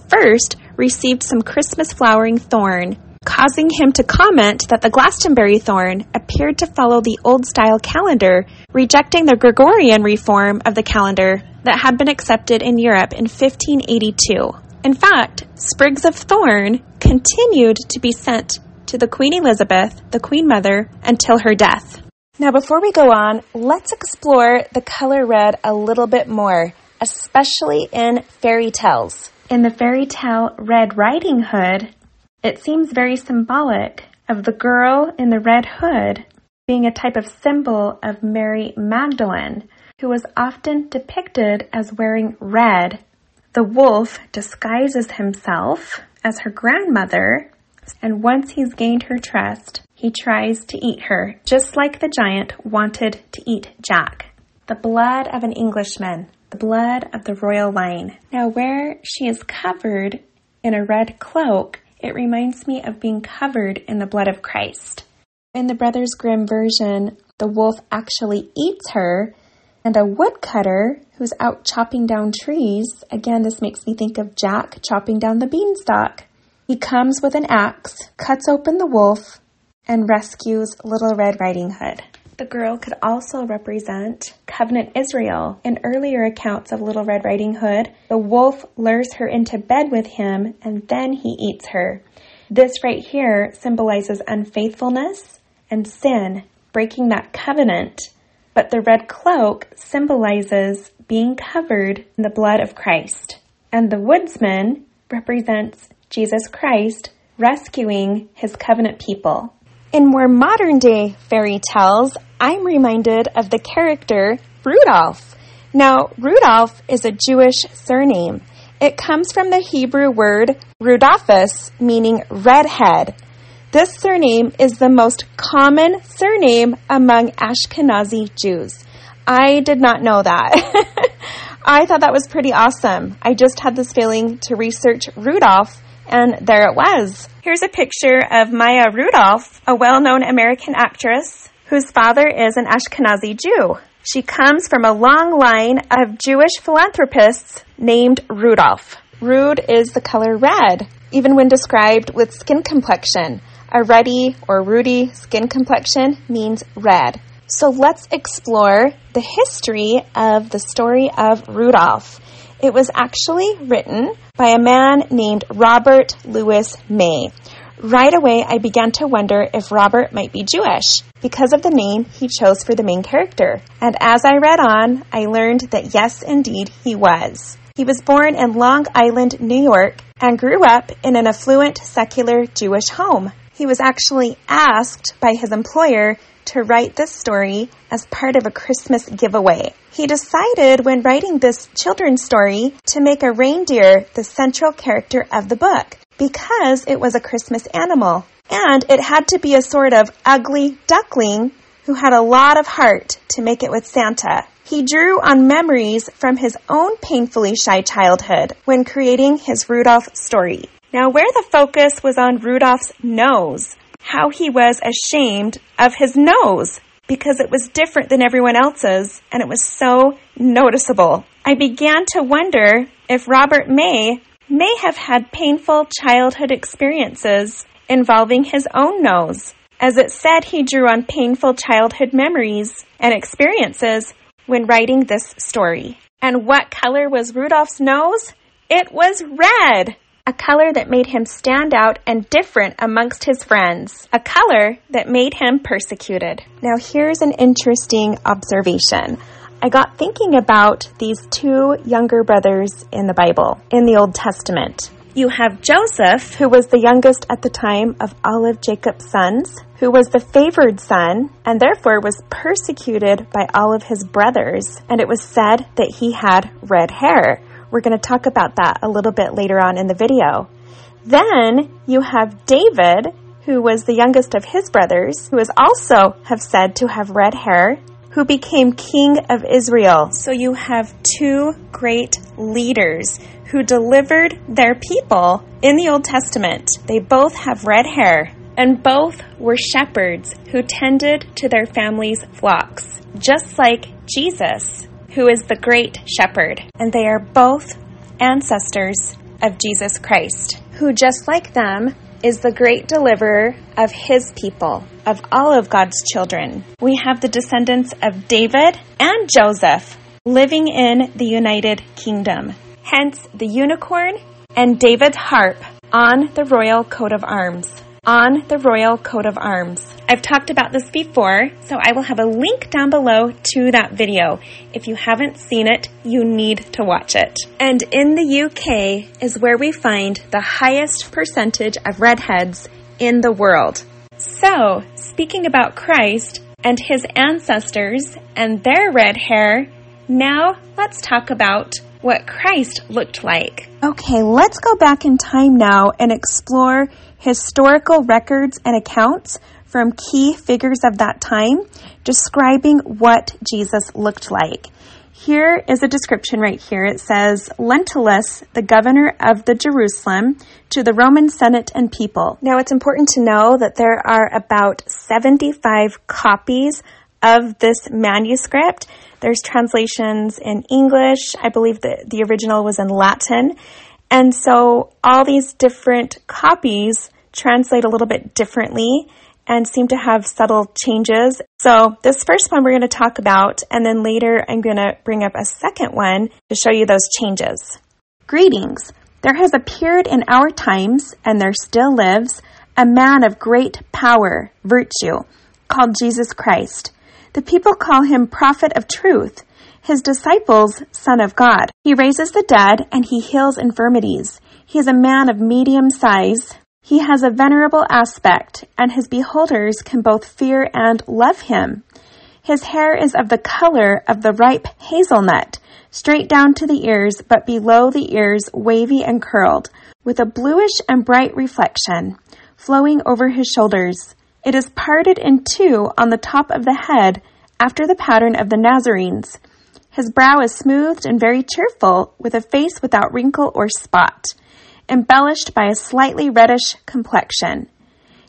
received some Christmas flowering thorn, causing him to comment that the Glastonbury thorn appeared to follow the old-style calendar, rejecting the Gregorian reform of the calendar that had been accepted in Europe in 1582. In fact, sprigs of thorn continued to be sent to the Queen Elizabeth, the Queen Mother, until her death. Now, before we go on, let's explore the color red a little bit more, especially in fairy tales. In the fairy tale Red Riding Hood, it seems very symbolic of the girl in the red hood being a type of symbol of Mary Magdalene, who was often depicted as wearing red. The wolf disguises himself as her grandmother, and once he's gained her trust, he tries to eat her, just like the giant wanted to eat Jack. The blood of an Englishman, the blood of the royal line. Now, where she is covered in a red cloak, it reminds me of being covered in the blood of Christ. In the Brothers Grimm version, the wolf actually eats her, and a woodcutter who's out chopping down trees, again, this makes me think of Jack chopping down the beanstalk. He comes with an axe, cuts open the wolf, and rescues Little Red Riding Hood. The girl could also represent Covenant Israel. In earlier accounts of Little Red Riding Hood, the wolf lures her into bed with him, and then he eats her. This right here symbolizes unfaithfulness and sin, breaking that covenant. But the red cloak symbolizes being covered in the blood of Christ. And the woodsman represents Jesus Christ rescuing his covenant people. In more modern-day fairy tales, I'm reminded of the character Rudolph. Now, Rudolph is a Jewish surname. It comes from the Hebrew word Rudolphus, meaning redhead. This surname is the most common surname among Ashkenazi Jews. I did not know that. I thought that was pretty awesome. I just had this feeling to research Rudolph, and there it was. Here's a picture of Maya Rudolph, a well-known American actress whose father is an Ashkenazi Jew. She comes from a long line of Jewish philanthropists named Rudolph. Rude is the color red, even when described with skin complexion. A ruddy or rudy skin complexion means red. So let's explore the history of the story of Rudolph. It was actually written by a man named Robert Louis May. Right away, I began to wonder if Robert might be Jewish because of the name he chose for the main character. And as I read on, I learned that yes, indeed, he was. He was born in Long Island, New York, and grew up in an affluent, secular Jewish home. He was actually asked by his employer to write this story as part of a Christmas giveaway. He decided when writing this children's story to make a reindeer the central character of the book because it was a Christmas animal. And it had to be a sort of ugly duckling who had a lot of heart to make it with Santa. He drew on memories from his own painfully shy childhood when creating his Rudolph story. Now, where the focus was on Rudolph's nose, how he was ashamed of his nose because it was different than everyone else's and it was so noticeable. I began to wonder if Robert May have had painful childhood experiences involving his own nose, as it said he drew on painful childhood memories and experiences when writing this story. And what color was Rudolph's nose? It was red, a color that made him stand out and different amongst his friends, a color that made him persecuted. Now here's an interesting observation. I got thinking about these two younger brothers in the Bible, in the Old Testament. You have Joseph, who was the youngest at the time of all of Jacob's sons, who was the favored son, and therefore was persecuted by all of his brothers, and it was said that he had red hair. We're going to talk about that a little bit later on in the video. Then you have David, who was the youngest of his brothers, who is also said to have red hair, who became king of Israel. So you have two great leaders who delivered their people in the Old Testament. They both have red hair, and both were shepherds who tended to their families' flocks, just like Jesus, who is the great shepherd. And they are both ancestors of Jesus Christ, who, just like them, is the great deliverer of his people, of all of God's children. We have the descendants of David and Joseph living in the United Kingdom, hence the unicorn and David's harp on the royal coat of arms. On the royal coat of arms. I've talked about this before, so I will have a link down below to that video. If you haven't seen it, you need to watch it. And in the UK is where we find the highest percentage of redheads in the world. So, speaking about Christ and his ancestors and their red hair, now let's talk about what Christ looked like. Okay, let's go back in time now and explore historical records and accounts from key figures of that time describing what Jesus looked like. Here is a description right here. It says, Lentulus, the governor of the Jerusalem, to the Roman Senate and people. Now it's important to know that there are about 75 copies of this manuscript. There's translations in English. I believe that the original was in Latin. And so all these different copies translate a little bit differently and seem to have subtle changes. So this first one we're going to talk about, and then later I'm going to bring up a second one to show you those changes. Greetings. There has appeared in our times, and there still lives, a man of great power, virtue, called Jesus Christ. The people call him prophet of truth, his disciples, Son of God. He raises the dead and he heals infirmities. He is a man of medium size. He has a venerable aspect, and his beholders can both fear and love him. His hair is of the color of the ripe hazelnut, straight down to the ears, but below the ears wavy and curled, with a bluish and bright reflection, flowing over his shoulders. It is parted in two on the top of the head, after the pattern of the Nazarenes. His brow is smoothed and very cheerful, with a face without wrinkle or spot, embellished by a slightly reddish complexion.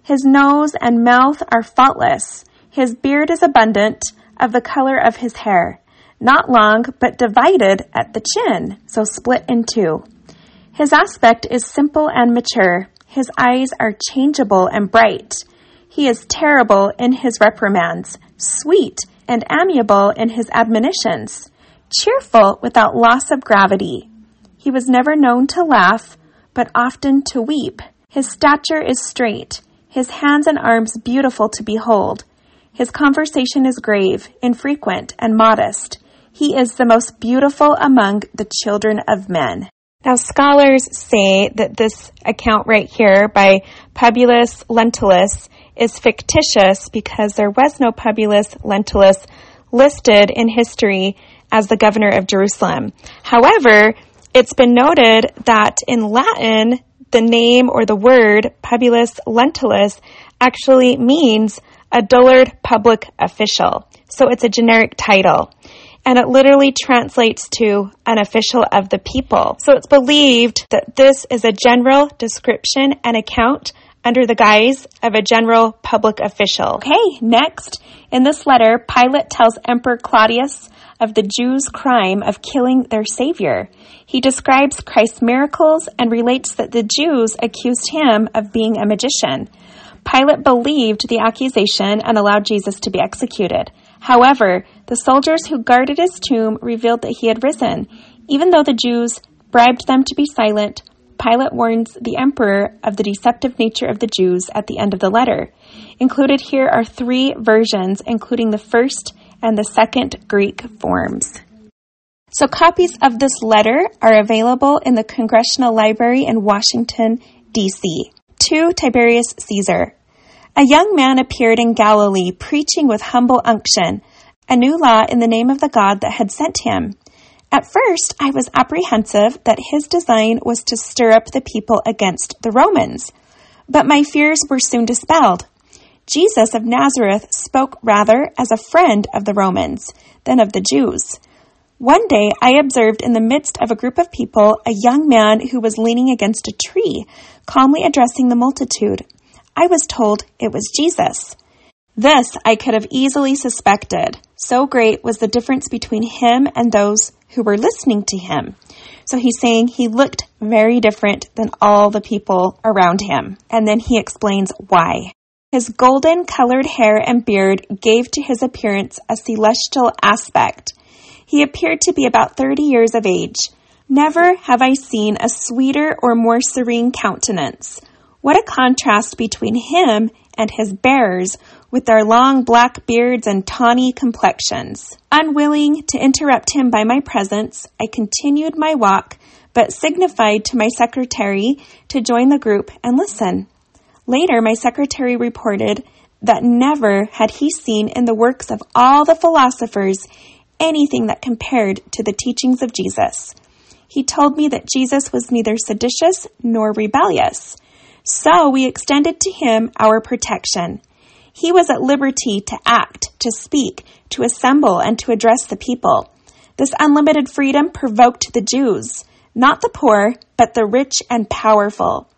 His nose and mouth are faultless. His beard is abundant, of the color of his hair, not long, but divided at the chin, so split in two. His aspect is simple and mature. His eyes are changeable and bright. He is terrible in his reprimands, sweet and amiable in his admonitions, cheerful without loss of gravity. He was never known to laugh, but often to weep. His stature is straight, his hands and arms beautiful to behold. His conversation is grave, infrequent, and modest. He is the most beautiful among the children of men. Now, scholars say that this account right here by Publius Lentulus is fictitious because there was no Publius Lentulus listed in history as the governor of Jerusalem. However, it's been noted that in Latin, the name or the word Publius Lentulus actually means a dullard public official. So it's a generic title, and it literally translates to an official of the people. So it's believed that this is a general description and account under the guise of a general public official. Okay, next, in this letter, Pilate tells Emperor Claudius of the Jews' crime of killing their Savior. He describes Christ's miracles and relates that the Jews accused him of being a magician. Pilate believed the accusation and allowed Jesus to be executed. However, the soldiers who guarded his tomb revealed that he had risen. Even though the Jews bribed them to be silent, Pilate warns the emperor of the deceptive nature of the Jews at the end of the letter. Included here are three versions, including the first and the second Greek forms. So copies of this letter are available in the Congressional Library in Washington, D.C. To Tiberius Caesar. A young man appeared in Galilee, preaching with humble unction, a new law in the name of the God that had sent him. At first, I was apprehensive that his design was to stir up the people against the Romans, but my fears were soon dispelled. Jesus of Nazareth spoke rather as a friend of the Romans than of the Jews. One day, I observed in the midst of a group of people a young man who was leaning against a tree, calmly addressing the multitude. I was told it was Jesus. This I could have easily suspected. So great was the difference between him and those who were listening to him. So he's saying he looked very different than all the people around him. And then he explains why. His golden colored hair and beard gave to his appearance a celestial aspect. He appeared to be about 30 years of age. Never have I seen a sweeter or more serene countenance. What a contrast between him and his bearers with their long black beards and tawny complexions. Unwilling to interrupt him by my presence, I continued my walk, but signified to my secretary to join the group and listen. Later, my secretary reported that never had he seen in the works of all the philosophers anything that compared to the teachings of Jesus. He told me that Jesus was neither seditious nor rebellious. So we extended to him our protection. He was at liberty to act, to speak, to assemble, and to address the people. This unlimited freedom provoked the Jews, not the poor, but the rich and powerful.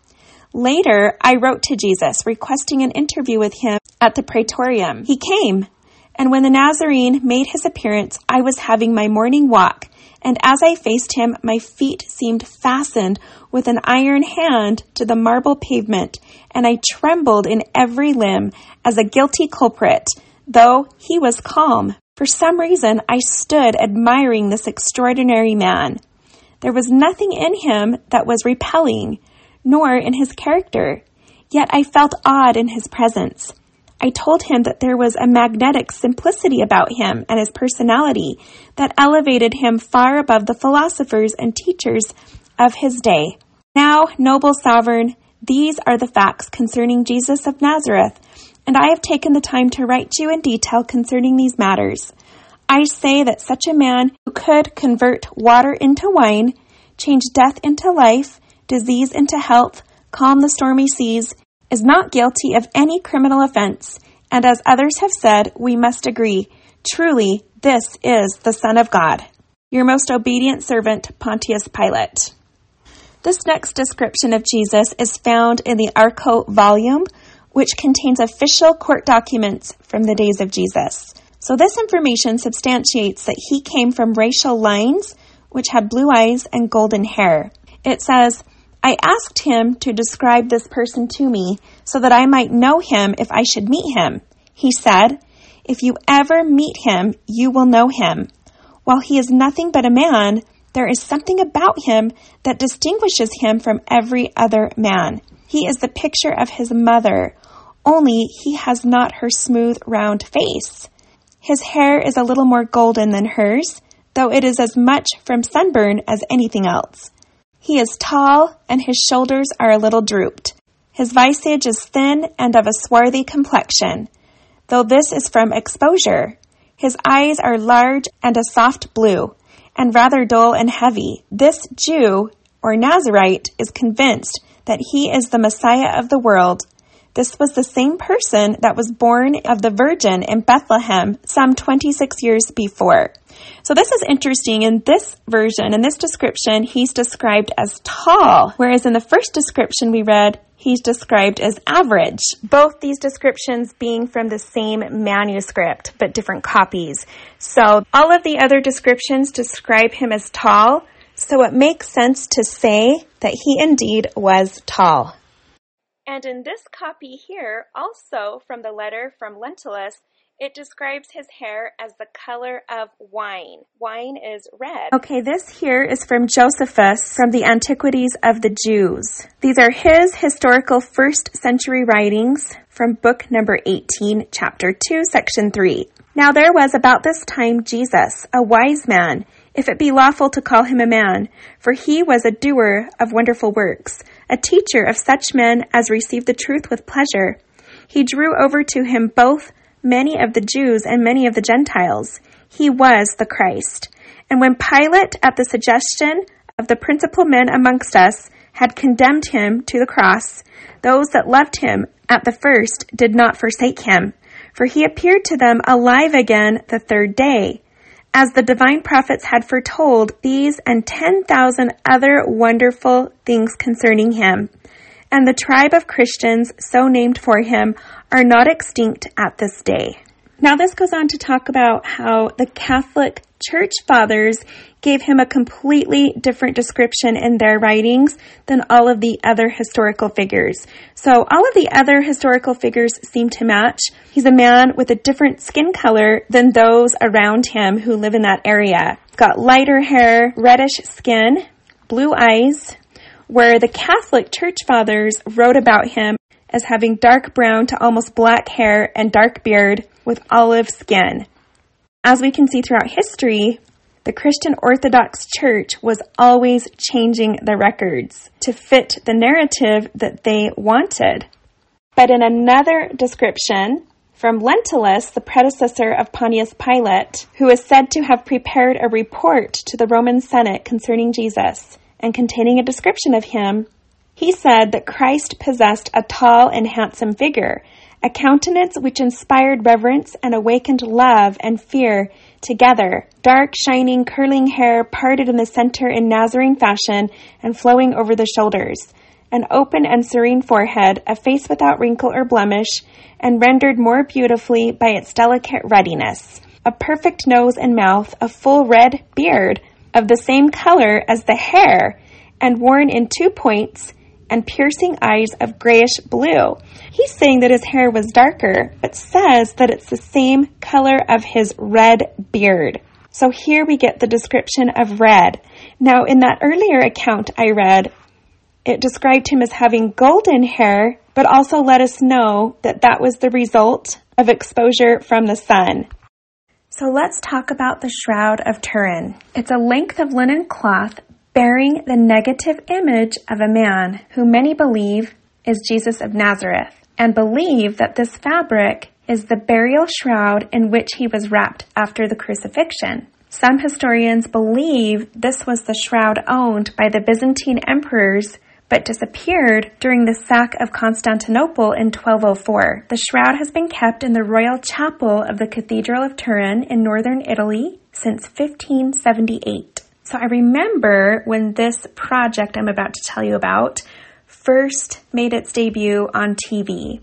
Later, I wrote to Jesus, requesting an interview with him at the Praetorium. He came, and when the Nazarene made his appearance, I was having my morning walk, and as I faced him, my feet seemed fastened with an iron hand to the marble pavement, and I trembled in every limb as a guilty culprit, though he was calm. For some reason, I stood admiring this extraordinary man. There was nothing in him that was repelling, nor in his character, yet I felt awed in his presence. I told him that there was a magnetic simplicity about him and his personality that elevated him far above the philosophers and teachers of his day. Now, noble sovereign, these are the facts concerning Jesus of Nazareth, and I have taken the time to write you in detail concerning these matters. I say that such a man who could convert water into wine, change death into life, disease into health, calm the stormy seas, is not guilty of any criminal offense, and as others have said, we must agree, truly, this is the Son of God. Your most obedient servant, Pontius Pilate. This next description of Jesus is found in the Arco volume, which contains official court documents from the days of Jesus. So this information substantiates that he came from racial lines, which had blue eyes and golden hair. It says, I asked him to describe this person to me so that I might know him if I should meet him. He said, if you ever meet him, you will know him. While he is nothing but a man, there is something about him that distinguishes him from every other man. He is the picture of his mother, only he has not her smooth, round face. His hair is a little more golden than hers, though it is as much from sunburn as anything else. He is tall, and his shoulders are a little drooped. His visage is thin and of a swarthy complexion, though this is from exposure. His eyes are large and a soft blue, and rather dull and heavy. This Jew, or Nazarite, is convinced that he is the Messiah of the world. This was the same person that was born of the Virgin in Bethlehem some 26 years before. So this is interesting. In this version, in this description, he's described as tall, whereas in the first description we read, he's described as average. Both these descriptions being from the same manuscript, but different copies. So all of the other descriptions describe him as tall, so it makes sense to say that he indeed was tall. And in this copy here, also from the letter from Lentulus, it describes his hair as the color of wine. Wine is red. Okay, this here is from Josephus from the Antiquities of the Jews. These are his historical first century writings from book number 18, chapter 2, section 3. Now there was about this time Jesus, a wise man, if it be lawful to call him a man, for he was a doer of wonderful works, a teacher of such men as received the truth with pleasure. He drew over to him both many of the Jews and many of the Gentiles. He was the Christ. And when Pilate, at the suggestion of the principal men amongst us, had condemned him to the cross, those that loved him at the first did not forsake him, for he appeared to them alive again the third day. As the divine prophets had foretold, these and 10,000 other wonderful things concerning him. And the tribe of Christians, so named for him, are not extinct at this day. Now this goes on to talk about how the Catholic Church Fathers gave him a completely different description in their writings than all of the other historical figures. So all of the other historical figures seem to match. He's a man with a different skin color than those around him who live in that area. Got lighter hair, reddish skin, blue eyes, where the Catholic Church Fathers wrote about him as having dark brown to almost black hair and dark beard with olive skin. As we can see throughout history, the Christian Orthodox Church was always changing the records to fit the narrative that they wanted. But in another description from Lentulus, the predecessor of Pontius Pilate, who is said to have prepared a report to the Roman Senate concerning Jesus, and containing a description of him, he said that Christ possessed a tall and handsome figure, a countenance which inspired reverence and awakened love and fear together, dark, shining, curling hair parted in the center in Nazarene fashion and flowing over the shoulders, an open and serene forehead, a face without wrinkle or blemish, and rendered more beautifully by its delicate ruddiness, a perfect nose and mouth, a full red beard, of the same color as the hair, and worn in 2 points, and piercing eyes of grayish blue. He's saying that his hair was darker, but says that it's the same color of his red beard. So here we get the description of red. Now, in that earlier account I read, it described him as having golden hair, but also let us know that that was the result of exposure from the sun. So let's talk about the Shroud of Turin. It's a length of linen cloth bearing the negative image of a man who many believe is Jesus of Nazareth, and believe that this fabric is the burial shroud in which he was wrapped after the crucifixion. Some historians believe this was the shroud owned by the Byzantine emperors but disappeared during the sack of Constantinople in 1204. The shroud has been kept in the royal chapel of the Cathedral of Turin in northern Italy since 1578. So I remember when this project I'm about to tell you about first made its debut on TV.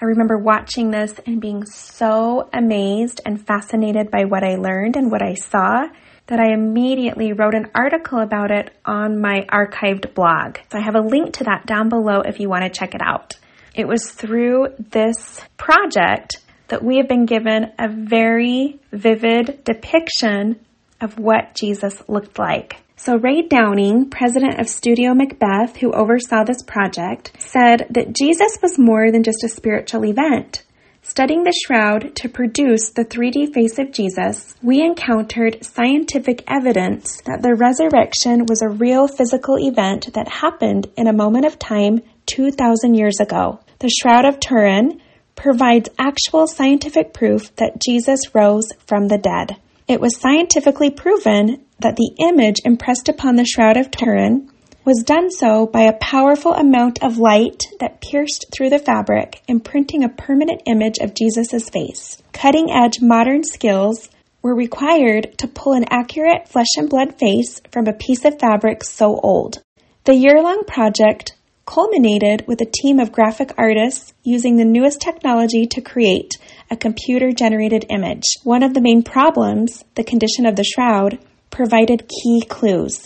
I remember watching this and being so amazed and fascinated by what I learned and what I saw that I immediately wrote an article about it on my archived blog. So I have a link to that down below if you want to check it out. It was through this project that we have been given a very vivid depiction of what Jesus looked like. So Ray Downing, president of Studio Macbeth, who oversaw this project, said that Jesus was more than just a spiritual event. Studying the shroud to produce the 3D face of Jesus, we encountered scientific evidence that the resurrection was a real physical event that happened in a moment of time 2,000 years ago. The Shroud of Turin provides actual scientific proof that Jesus rose from the dead. It was scientifically proven that the image impressed upon the Shroud of Turin was done so by a powerful amount of light that pierced through the fabric, imprinting a permanent image of Jesus' face. Cutting-edge modern skills were required to pull an accurate flesh-and-blood face from a piece of fabric so old. The year-long project culminated with a team of graphic artists using the newest technology to create a computer-generated image. One of the main problems, the condition of the shroud, provided key clues.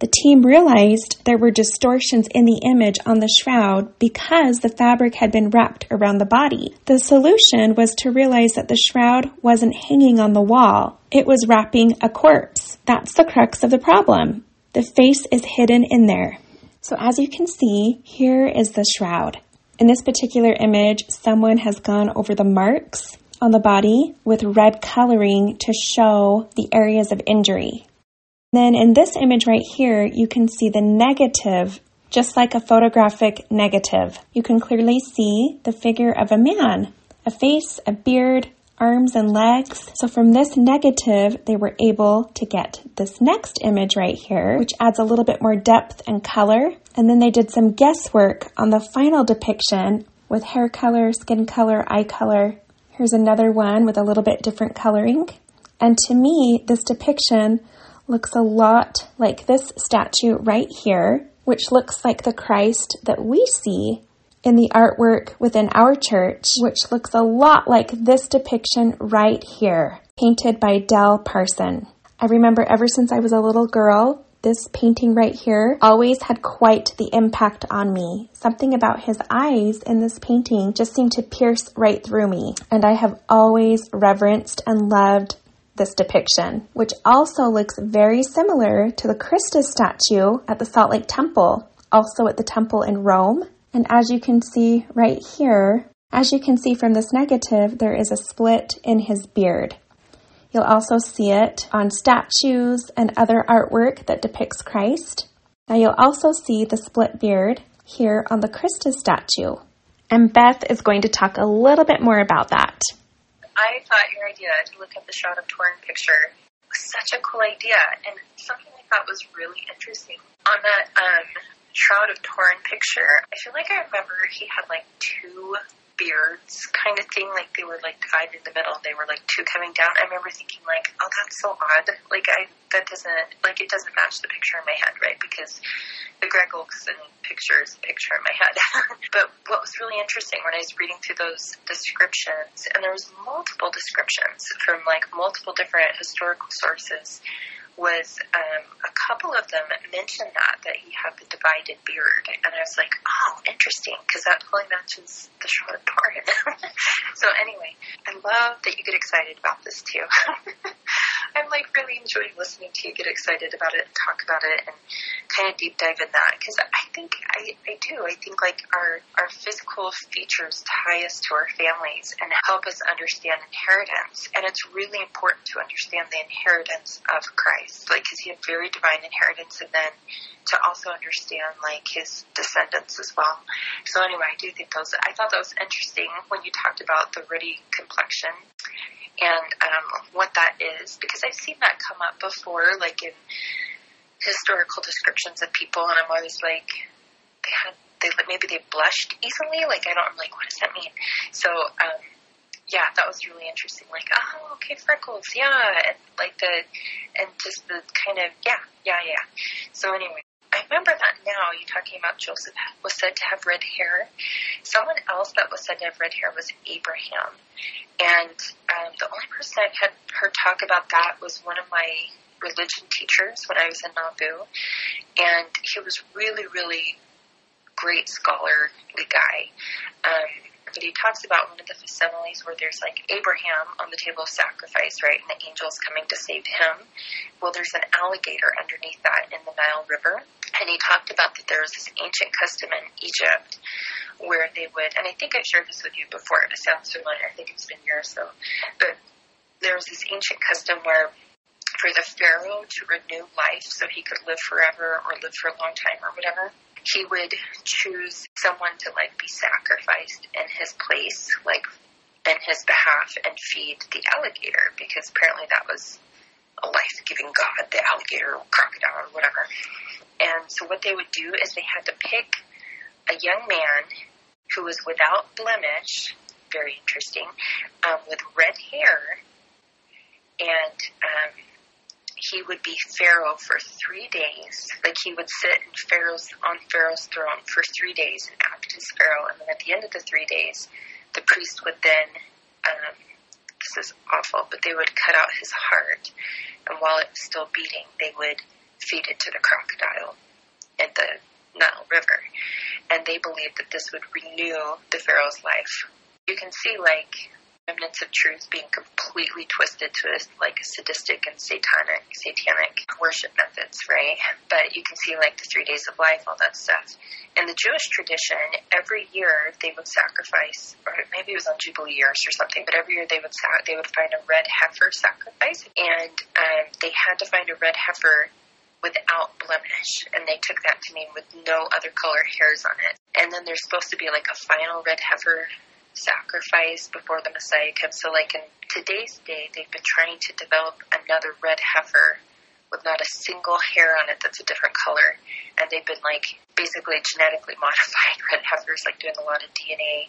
The team realized there were distortions in the image on the shroud because the fabric had been wrapped around the body. The solution was to realize that the shroud wasn't hanging on the wall. It was wrapping a corpse. That's the crux of the problem. The face is hidden in there. So as you can see, here is the shroud. In this particular image, someone has gone over the marks on the body with red coloring to show the areas of injury. Then in this image right here, you can see the negative, just like a photographic negative. You can clearly see the figure of a man, a face, a beard, arms and legs. So from this negative, they were able to get this next image right here, which adds a little bit more depth and color. And then they did some guesswork on the final depiction with hair color, skin color, eye color. Here's another one with a little bit different coloring. And to me, this depiction looks a lot like this statue right here, which looks like the Christ that we see in the artwork within our church, which looks a lot like this depiction right here, painted by Del Parson. I remember ever since I was a little girl, this painting right here always had quite the impact on me. Something about his eyes in this painting just seemed to pierce right through me, and I have always reverenced and loved this depiction, which also looks very similar to the Christus statue at the Salt Lake Temple, also at the temple in Rome. And as you can see right here, as you can see from this negative, there is a split in his beard. You'll also see it on statues and other artwork that depicts Christ. Now you'll also see the split beard here on the Christus statue. And Beth is going to talk a little bit more about that. I thought your idea to look at the Shroud of Turin picture was such a cool idea, and something I thought was really interesting. On that Shroud of Turin picture, I feel like I remember he had like two beards kind of thing, like they were like divided in the middle, they were like two coming down. I remember thinking like, oh, that's so odd, like it doesn't match the picture in my head, right? Because the Greg Olson picture is a picture in my head. But what was really interesting when I was reading through those descriptions, and there was multiple descriptions from like multiple different historical sources, was a couple of them mentioned that he had the divided beard. And I was like, oh, interesting, because that totally matches the Charlotte part. So anyway, I love that you get excited about this too. I'm like really enjoying listening to you get excited about it and talk about it and kind of deep dive in that, because I think I do. I think like our physical features tie us to our families and help us understand inheritance. And it's really important to understand the inheritance of Christ. Like, because he had very divine inheritance, and then to also understand, like, his descendants as well. So anyway, I thought that was interesting when you talked about the ruddy complexion and what that is, because I've seen that come up before, like, in historical descriptions of people, and I'm always like, maybe they blushed easily, like, I'm like, what does that mean? So, yeah, that was really interesting. Like, oh, okay, freckles, yeah, and like yeah. So anyway, I remember that now. You're talking about Joseph was said to have red hair. Someone else that was said to have red hair was Abraham, and the only person I've had heard talk about that was one of my religion teachers when I was in Nauvoo, and he was really, really great scholarly guy. But he talks about one of the facsimiles where there's like Abraham on the table of sacrifice, right? And the angel's coming to save him. Well, there's an alligator underneath that in the Nile River. And he talked about that there was this ancient custom in Egypt where they would, and I think I've shared this with you before, it sounds familiar, I think it's been years though, but there was this ancient custom where for the pharaoh to renew life so he could live forever or live for a long time or whatever, he would choose someone to like be sacrificed in his place, like in his behalf, and feed the alligator, because apparently that was a life-giving god, the alligator or crocodile or whatever. And so what they would do is they had to pick a young man who was without blemish, very interesting, with red hair, and he would be Pharaoh for 3 days. Like, he would sit on Pharaoh's throne for 3 days and act as Pharaoh. And then at the end of the 3 days, the priest would then, this is awful, but they would cut out his heart. And while it was still beating, they would feed it to the crocodile in the Nile River. And they believed that this would renew the pharaoh's life. You can see, like, remnants of truth being completely twisted to a sadistic and satanic worship methods, right? But you can see, like, the 3 days of life, all that stuff. In the Jewish tradition, every year they would sacrifice, or maybe it was on Jubilee years or something, but every year they would find a red heifer sacrifice, and they had to find a red heifer without blemish, and they took that to mean with no other color hairs on it. And then there's supposed to be, like, a final red heifer sacrifice before the Messiah comes. So, like, in today's day, they've been trying to develop another red heifer with not a single hair on it that's a different color. And they've been, like, basically genetically modified red heifers, like doing a lot of DNA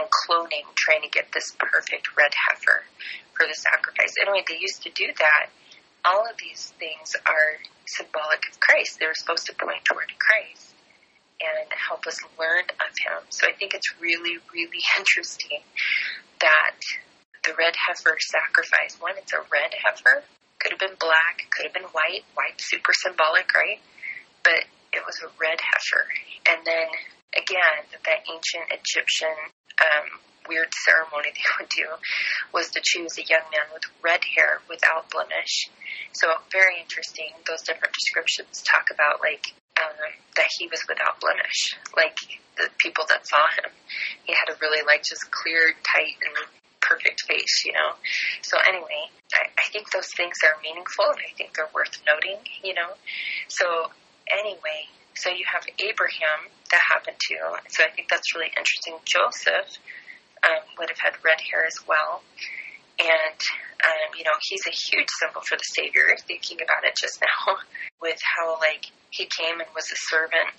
and cloning, trying to get this perfect red heifer for the sacrifice. Anyway, they used to do that. All of these things are symbolic of Christ. They were supposed to point toward Christ and help us learn of him. So I think it's really, really interesting that the red heifer sacrifice, one, it's a red heifer, could have been black, could have been white, white's super symbolic, right? But it was a red heifer. And then, again, that ancient Egyptian weird ceremony they would do was to choose a young man with red hair without blemish. So very interesting, those different descriptions talk about, like, that he was without blemish. Like, the people that saw him, he had a really, like, just clear, tight, and perfect face, you know? So anyway, I think those things are meaningful, and I think they're worth noting, you know? So anyway, so you have Abraham, that happened too. So I think that's really interesting. Joseph would have had red hair as well. And, you know, he's a huge symbol for the Savior, thinking about it just now, with how, like, he came and was a servant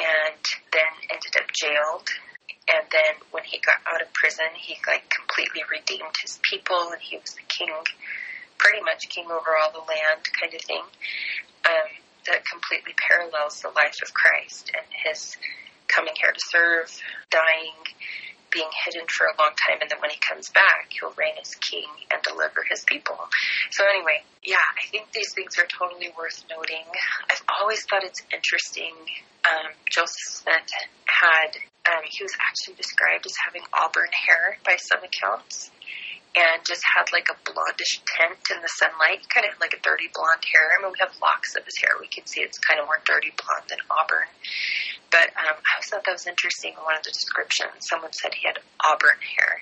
and then ended up jailed. And then when he got out of prison, he, like, completely redeemed his people, and he was the king, pretty much king over all the land kind of thing. That completely parallels the life of Christ and his coming here to serve, dying, being hidden for a long time, and then when he comes back, he'll reign as king and deliver his people. So anyway, yeah, I think these things are totally worth noting. I've always thought it's interesting. Joseph Smith had, he was actually described as having auburn hair by some accounts, and just had, like, a blondish tint in the sunlight, kind of like a dirty blonde hair. I mean, we have locks of his hair. We can see it's kind of more dirty blonde than auburn. But I always thought that was interesting in one of the descriptions. Someone said he had auburn hair.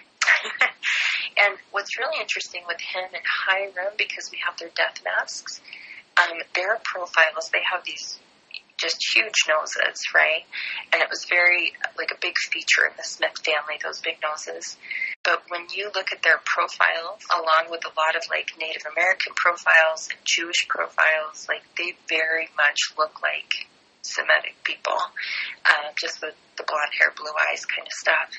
And what's really interesting with him and Hiram, because we have their death masks, their profiles, they have these just huge noses, right? And it was very, like, a big feature in the Smith family, those big noses. But when you look at their profile, along with a lot of, like, Native American profiles and Jewish profiles, like, they very much look like Semitic people, just with the blonde hair, blue eyes kind of stuff.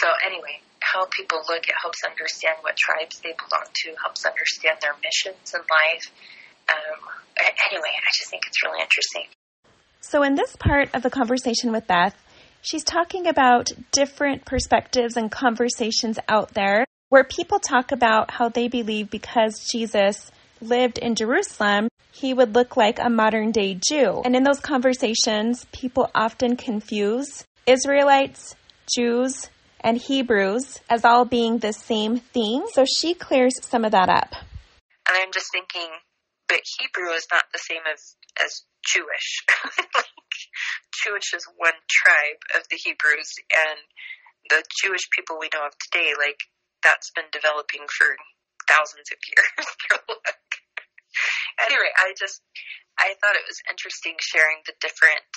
So anyway, how people look, it helps understand what tribes they belong to, helps understand their missions in life. Anyway, I just think it's really interesting. So in this part of the conversation with Beth, she's talking about different perspectives and conversations out there where people talk about how they believe because Jesus lived in Jerusalem, he would look like a modern-day Jew. And in those conversations, people often confuse Israelites, Jews, and Hebrews as all being the same thing. So she clears some of that up. And I'm just thinking, but Hebrew is not the same as Jewish. Like, Jewish is one tribe of the Hebrews, and the Jewish people we know of today, like, that's been developing for thousands of years. Anyway, I thought it was interesting sharing the different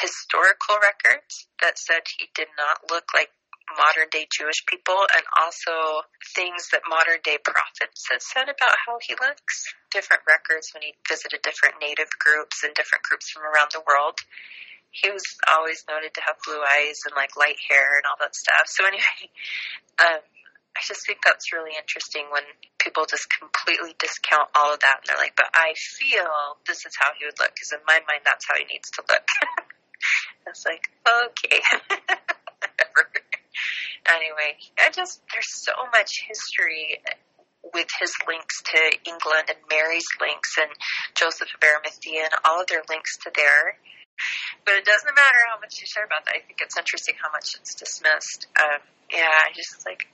historical records that said he did not look like modern day Jewish people, and also things that modern day prophets have said about how he looks. Different records when he visited different native groups and different groups from around the world. He was always noted to have blue eyes and, like, light hair and all that stuff. So anyway, I just think that's really interesting when people just completely discount all of that, and they're like, but I feel this is how he would look, because in my mind, that's how he needs to look. It's like, okay. Anyway, there's so much history with his links to England and Mary's links and Joseph of Arimathea and all of their links to there. But it doesn't matter how much you share about that. I think it's interesting how much it's dismissed. I just was like,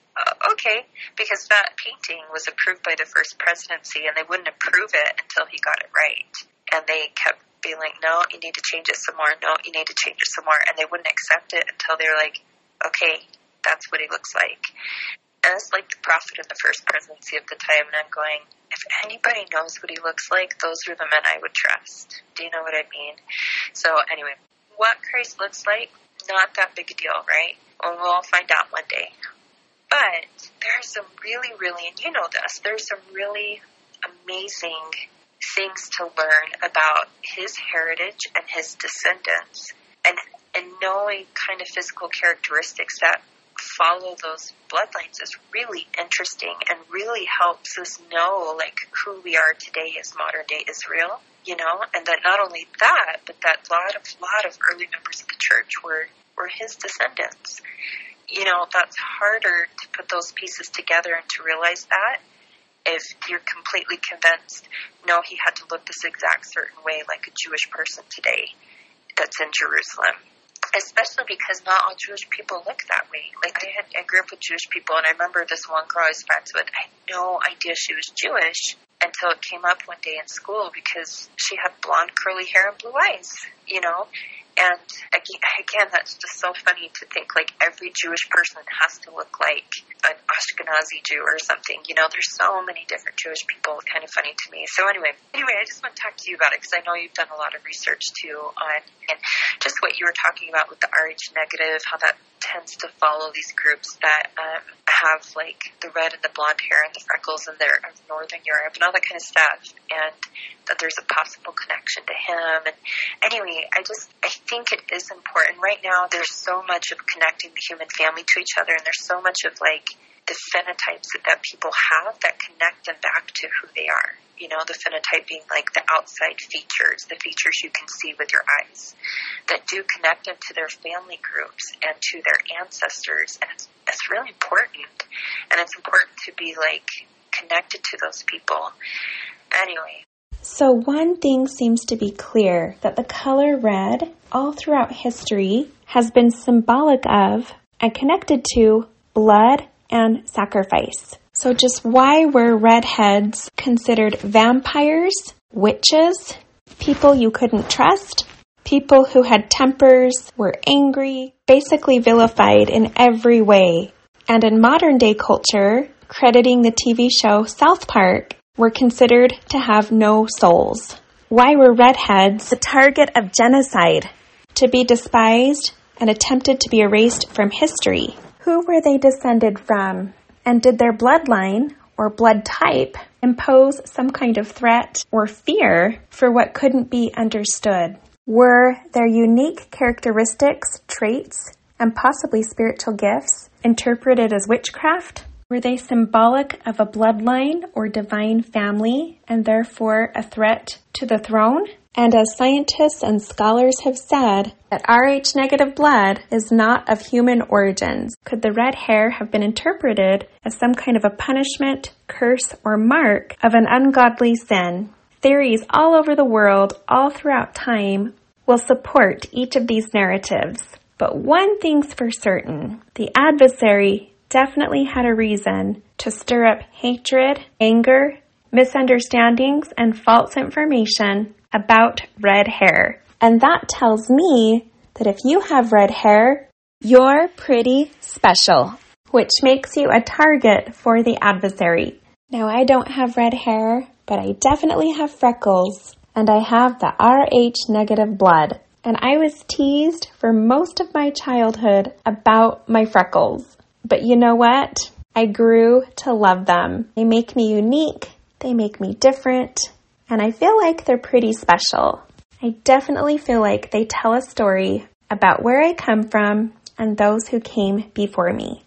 okay, because that painting was approved by the First Presidency, and they wouldn't approve it until he got it right. And they kept being like, no, you need to change it some more. No, you need to change it some more. And they wouldn't accept it until they were like, okay, that's what he looks like. And it's like the prophet in the First Presidency of the time, and I'm going, if anybody knows what he looks like, those are the men I would trust. Do you know what I mean? So anyway, what Christ looks like, not that big a deal, right? Well, we'll all find out one day. But there are some really, really, and you know this, there's some really amazing things to learn about his heritage and his descendants, and knowing kind of physical characteristics that follow those bloodlines is really interesting and really helps us know like who we are today as modern day Israel, you know, and that not only that, but that lot of early members of the church were his descendants. You know, that's harder to put those pieces together and to realize that if you're completely convinced, no, he had to look this exact certain way like a Jewish person today that's in Jerusalem. Especially because not all Jewish people look that way. Like I grew up with Jewish people, and I remember this one girl I was friends with. I had no idea she was Jewish until it came up one day in school because she had blonde curly hair and blue eyes, you know. And again, that's just so funny to think like every Jewish person has to look like an Ashkenazi Jew or something. You know, there's so many different Jewish people. It's kind of funny to me. So anyway, I just want to talk to you about it because I know you've done a lot of research too on and just what you were talking about with the Rh negative, how that tends to follow these groups that have like the red and the blonde hair and the freckles and they're of Northern Europe and all that kind of stuff, and that there's a possible connection to him. And anyway, I think it is important right now. There's so much of connecting the human family to each other, and there's so much of like the phenotypes that people have that connect them back to who they are. You know, the phenotype being like the outside features, the features you can see with your eyes that do connect them to their family groups and to their ancestors. And it's really important. And it's important to be like connected to those people. Anyway. So one thing seems to be clear, that the color red all throughout history has been symbolic of and connected to blood and sacrifice. So just why were redheads considered vampires, witches, people you couldn't trust, people who had tempers, were angry, basically vilified in every way. And in modern day culture, crediting the TV show South Park, were considered to have no souls. Why were redheads the target of genocide, to be despised and attempted to be erased from history? Who were they descended from? And did their bloodline or blood type impose some kind of threat or fear for what couldn't be understood? Were their unique characteristics, traits, and possibly spiritual gifts interpreted as witchcraft? Were they symbolic of a bloodline or divine family and therefore a threat to the throne? And as scientists and scholars have said, that Rh negative blood is not of human origins. Could the red hair have been interpreted as some kind of a punishment, curse, or mark of an ungodly sin? Theories all over the world, all throughout time, will support each of these narratives. But one thing's for certain, the adversary definitely had a reason to stir up hatred, anger, misunderstandings, and false information about red hair. And that tells me that if you have red hair, you're pretty special, which makes you a target for the adversary. Now, I don't have red hair, but I definitely have freckles, and I have the Rh negative blood. And I was teased for most of my childhood about my freckles. But you know what? I grew to love them. They make me unique, they make me different, and I feel like they're pretty special. I definitely feel like they tell a story about where I come from and those who came before me.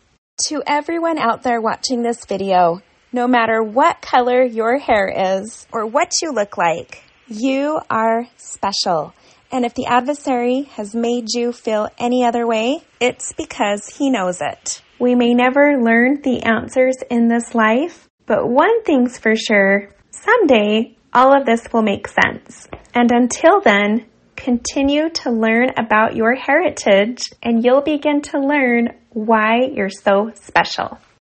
To everyone out there watching this video, no matter what color your hair is or what you look like, you are special. And if the adversary has made you feel any other way, it's because he knows it. We may never learn the answers in this life, But one thing's for sure, someday all of this will make sense. And until then, continue to learn about your heritage and you'll begin to learn why you're so special.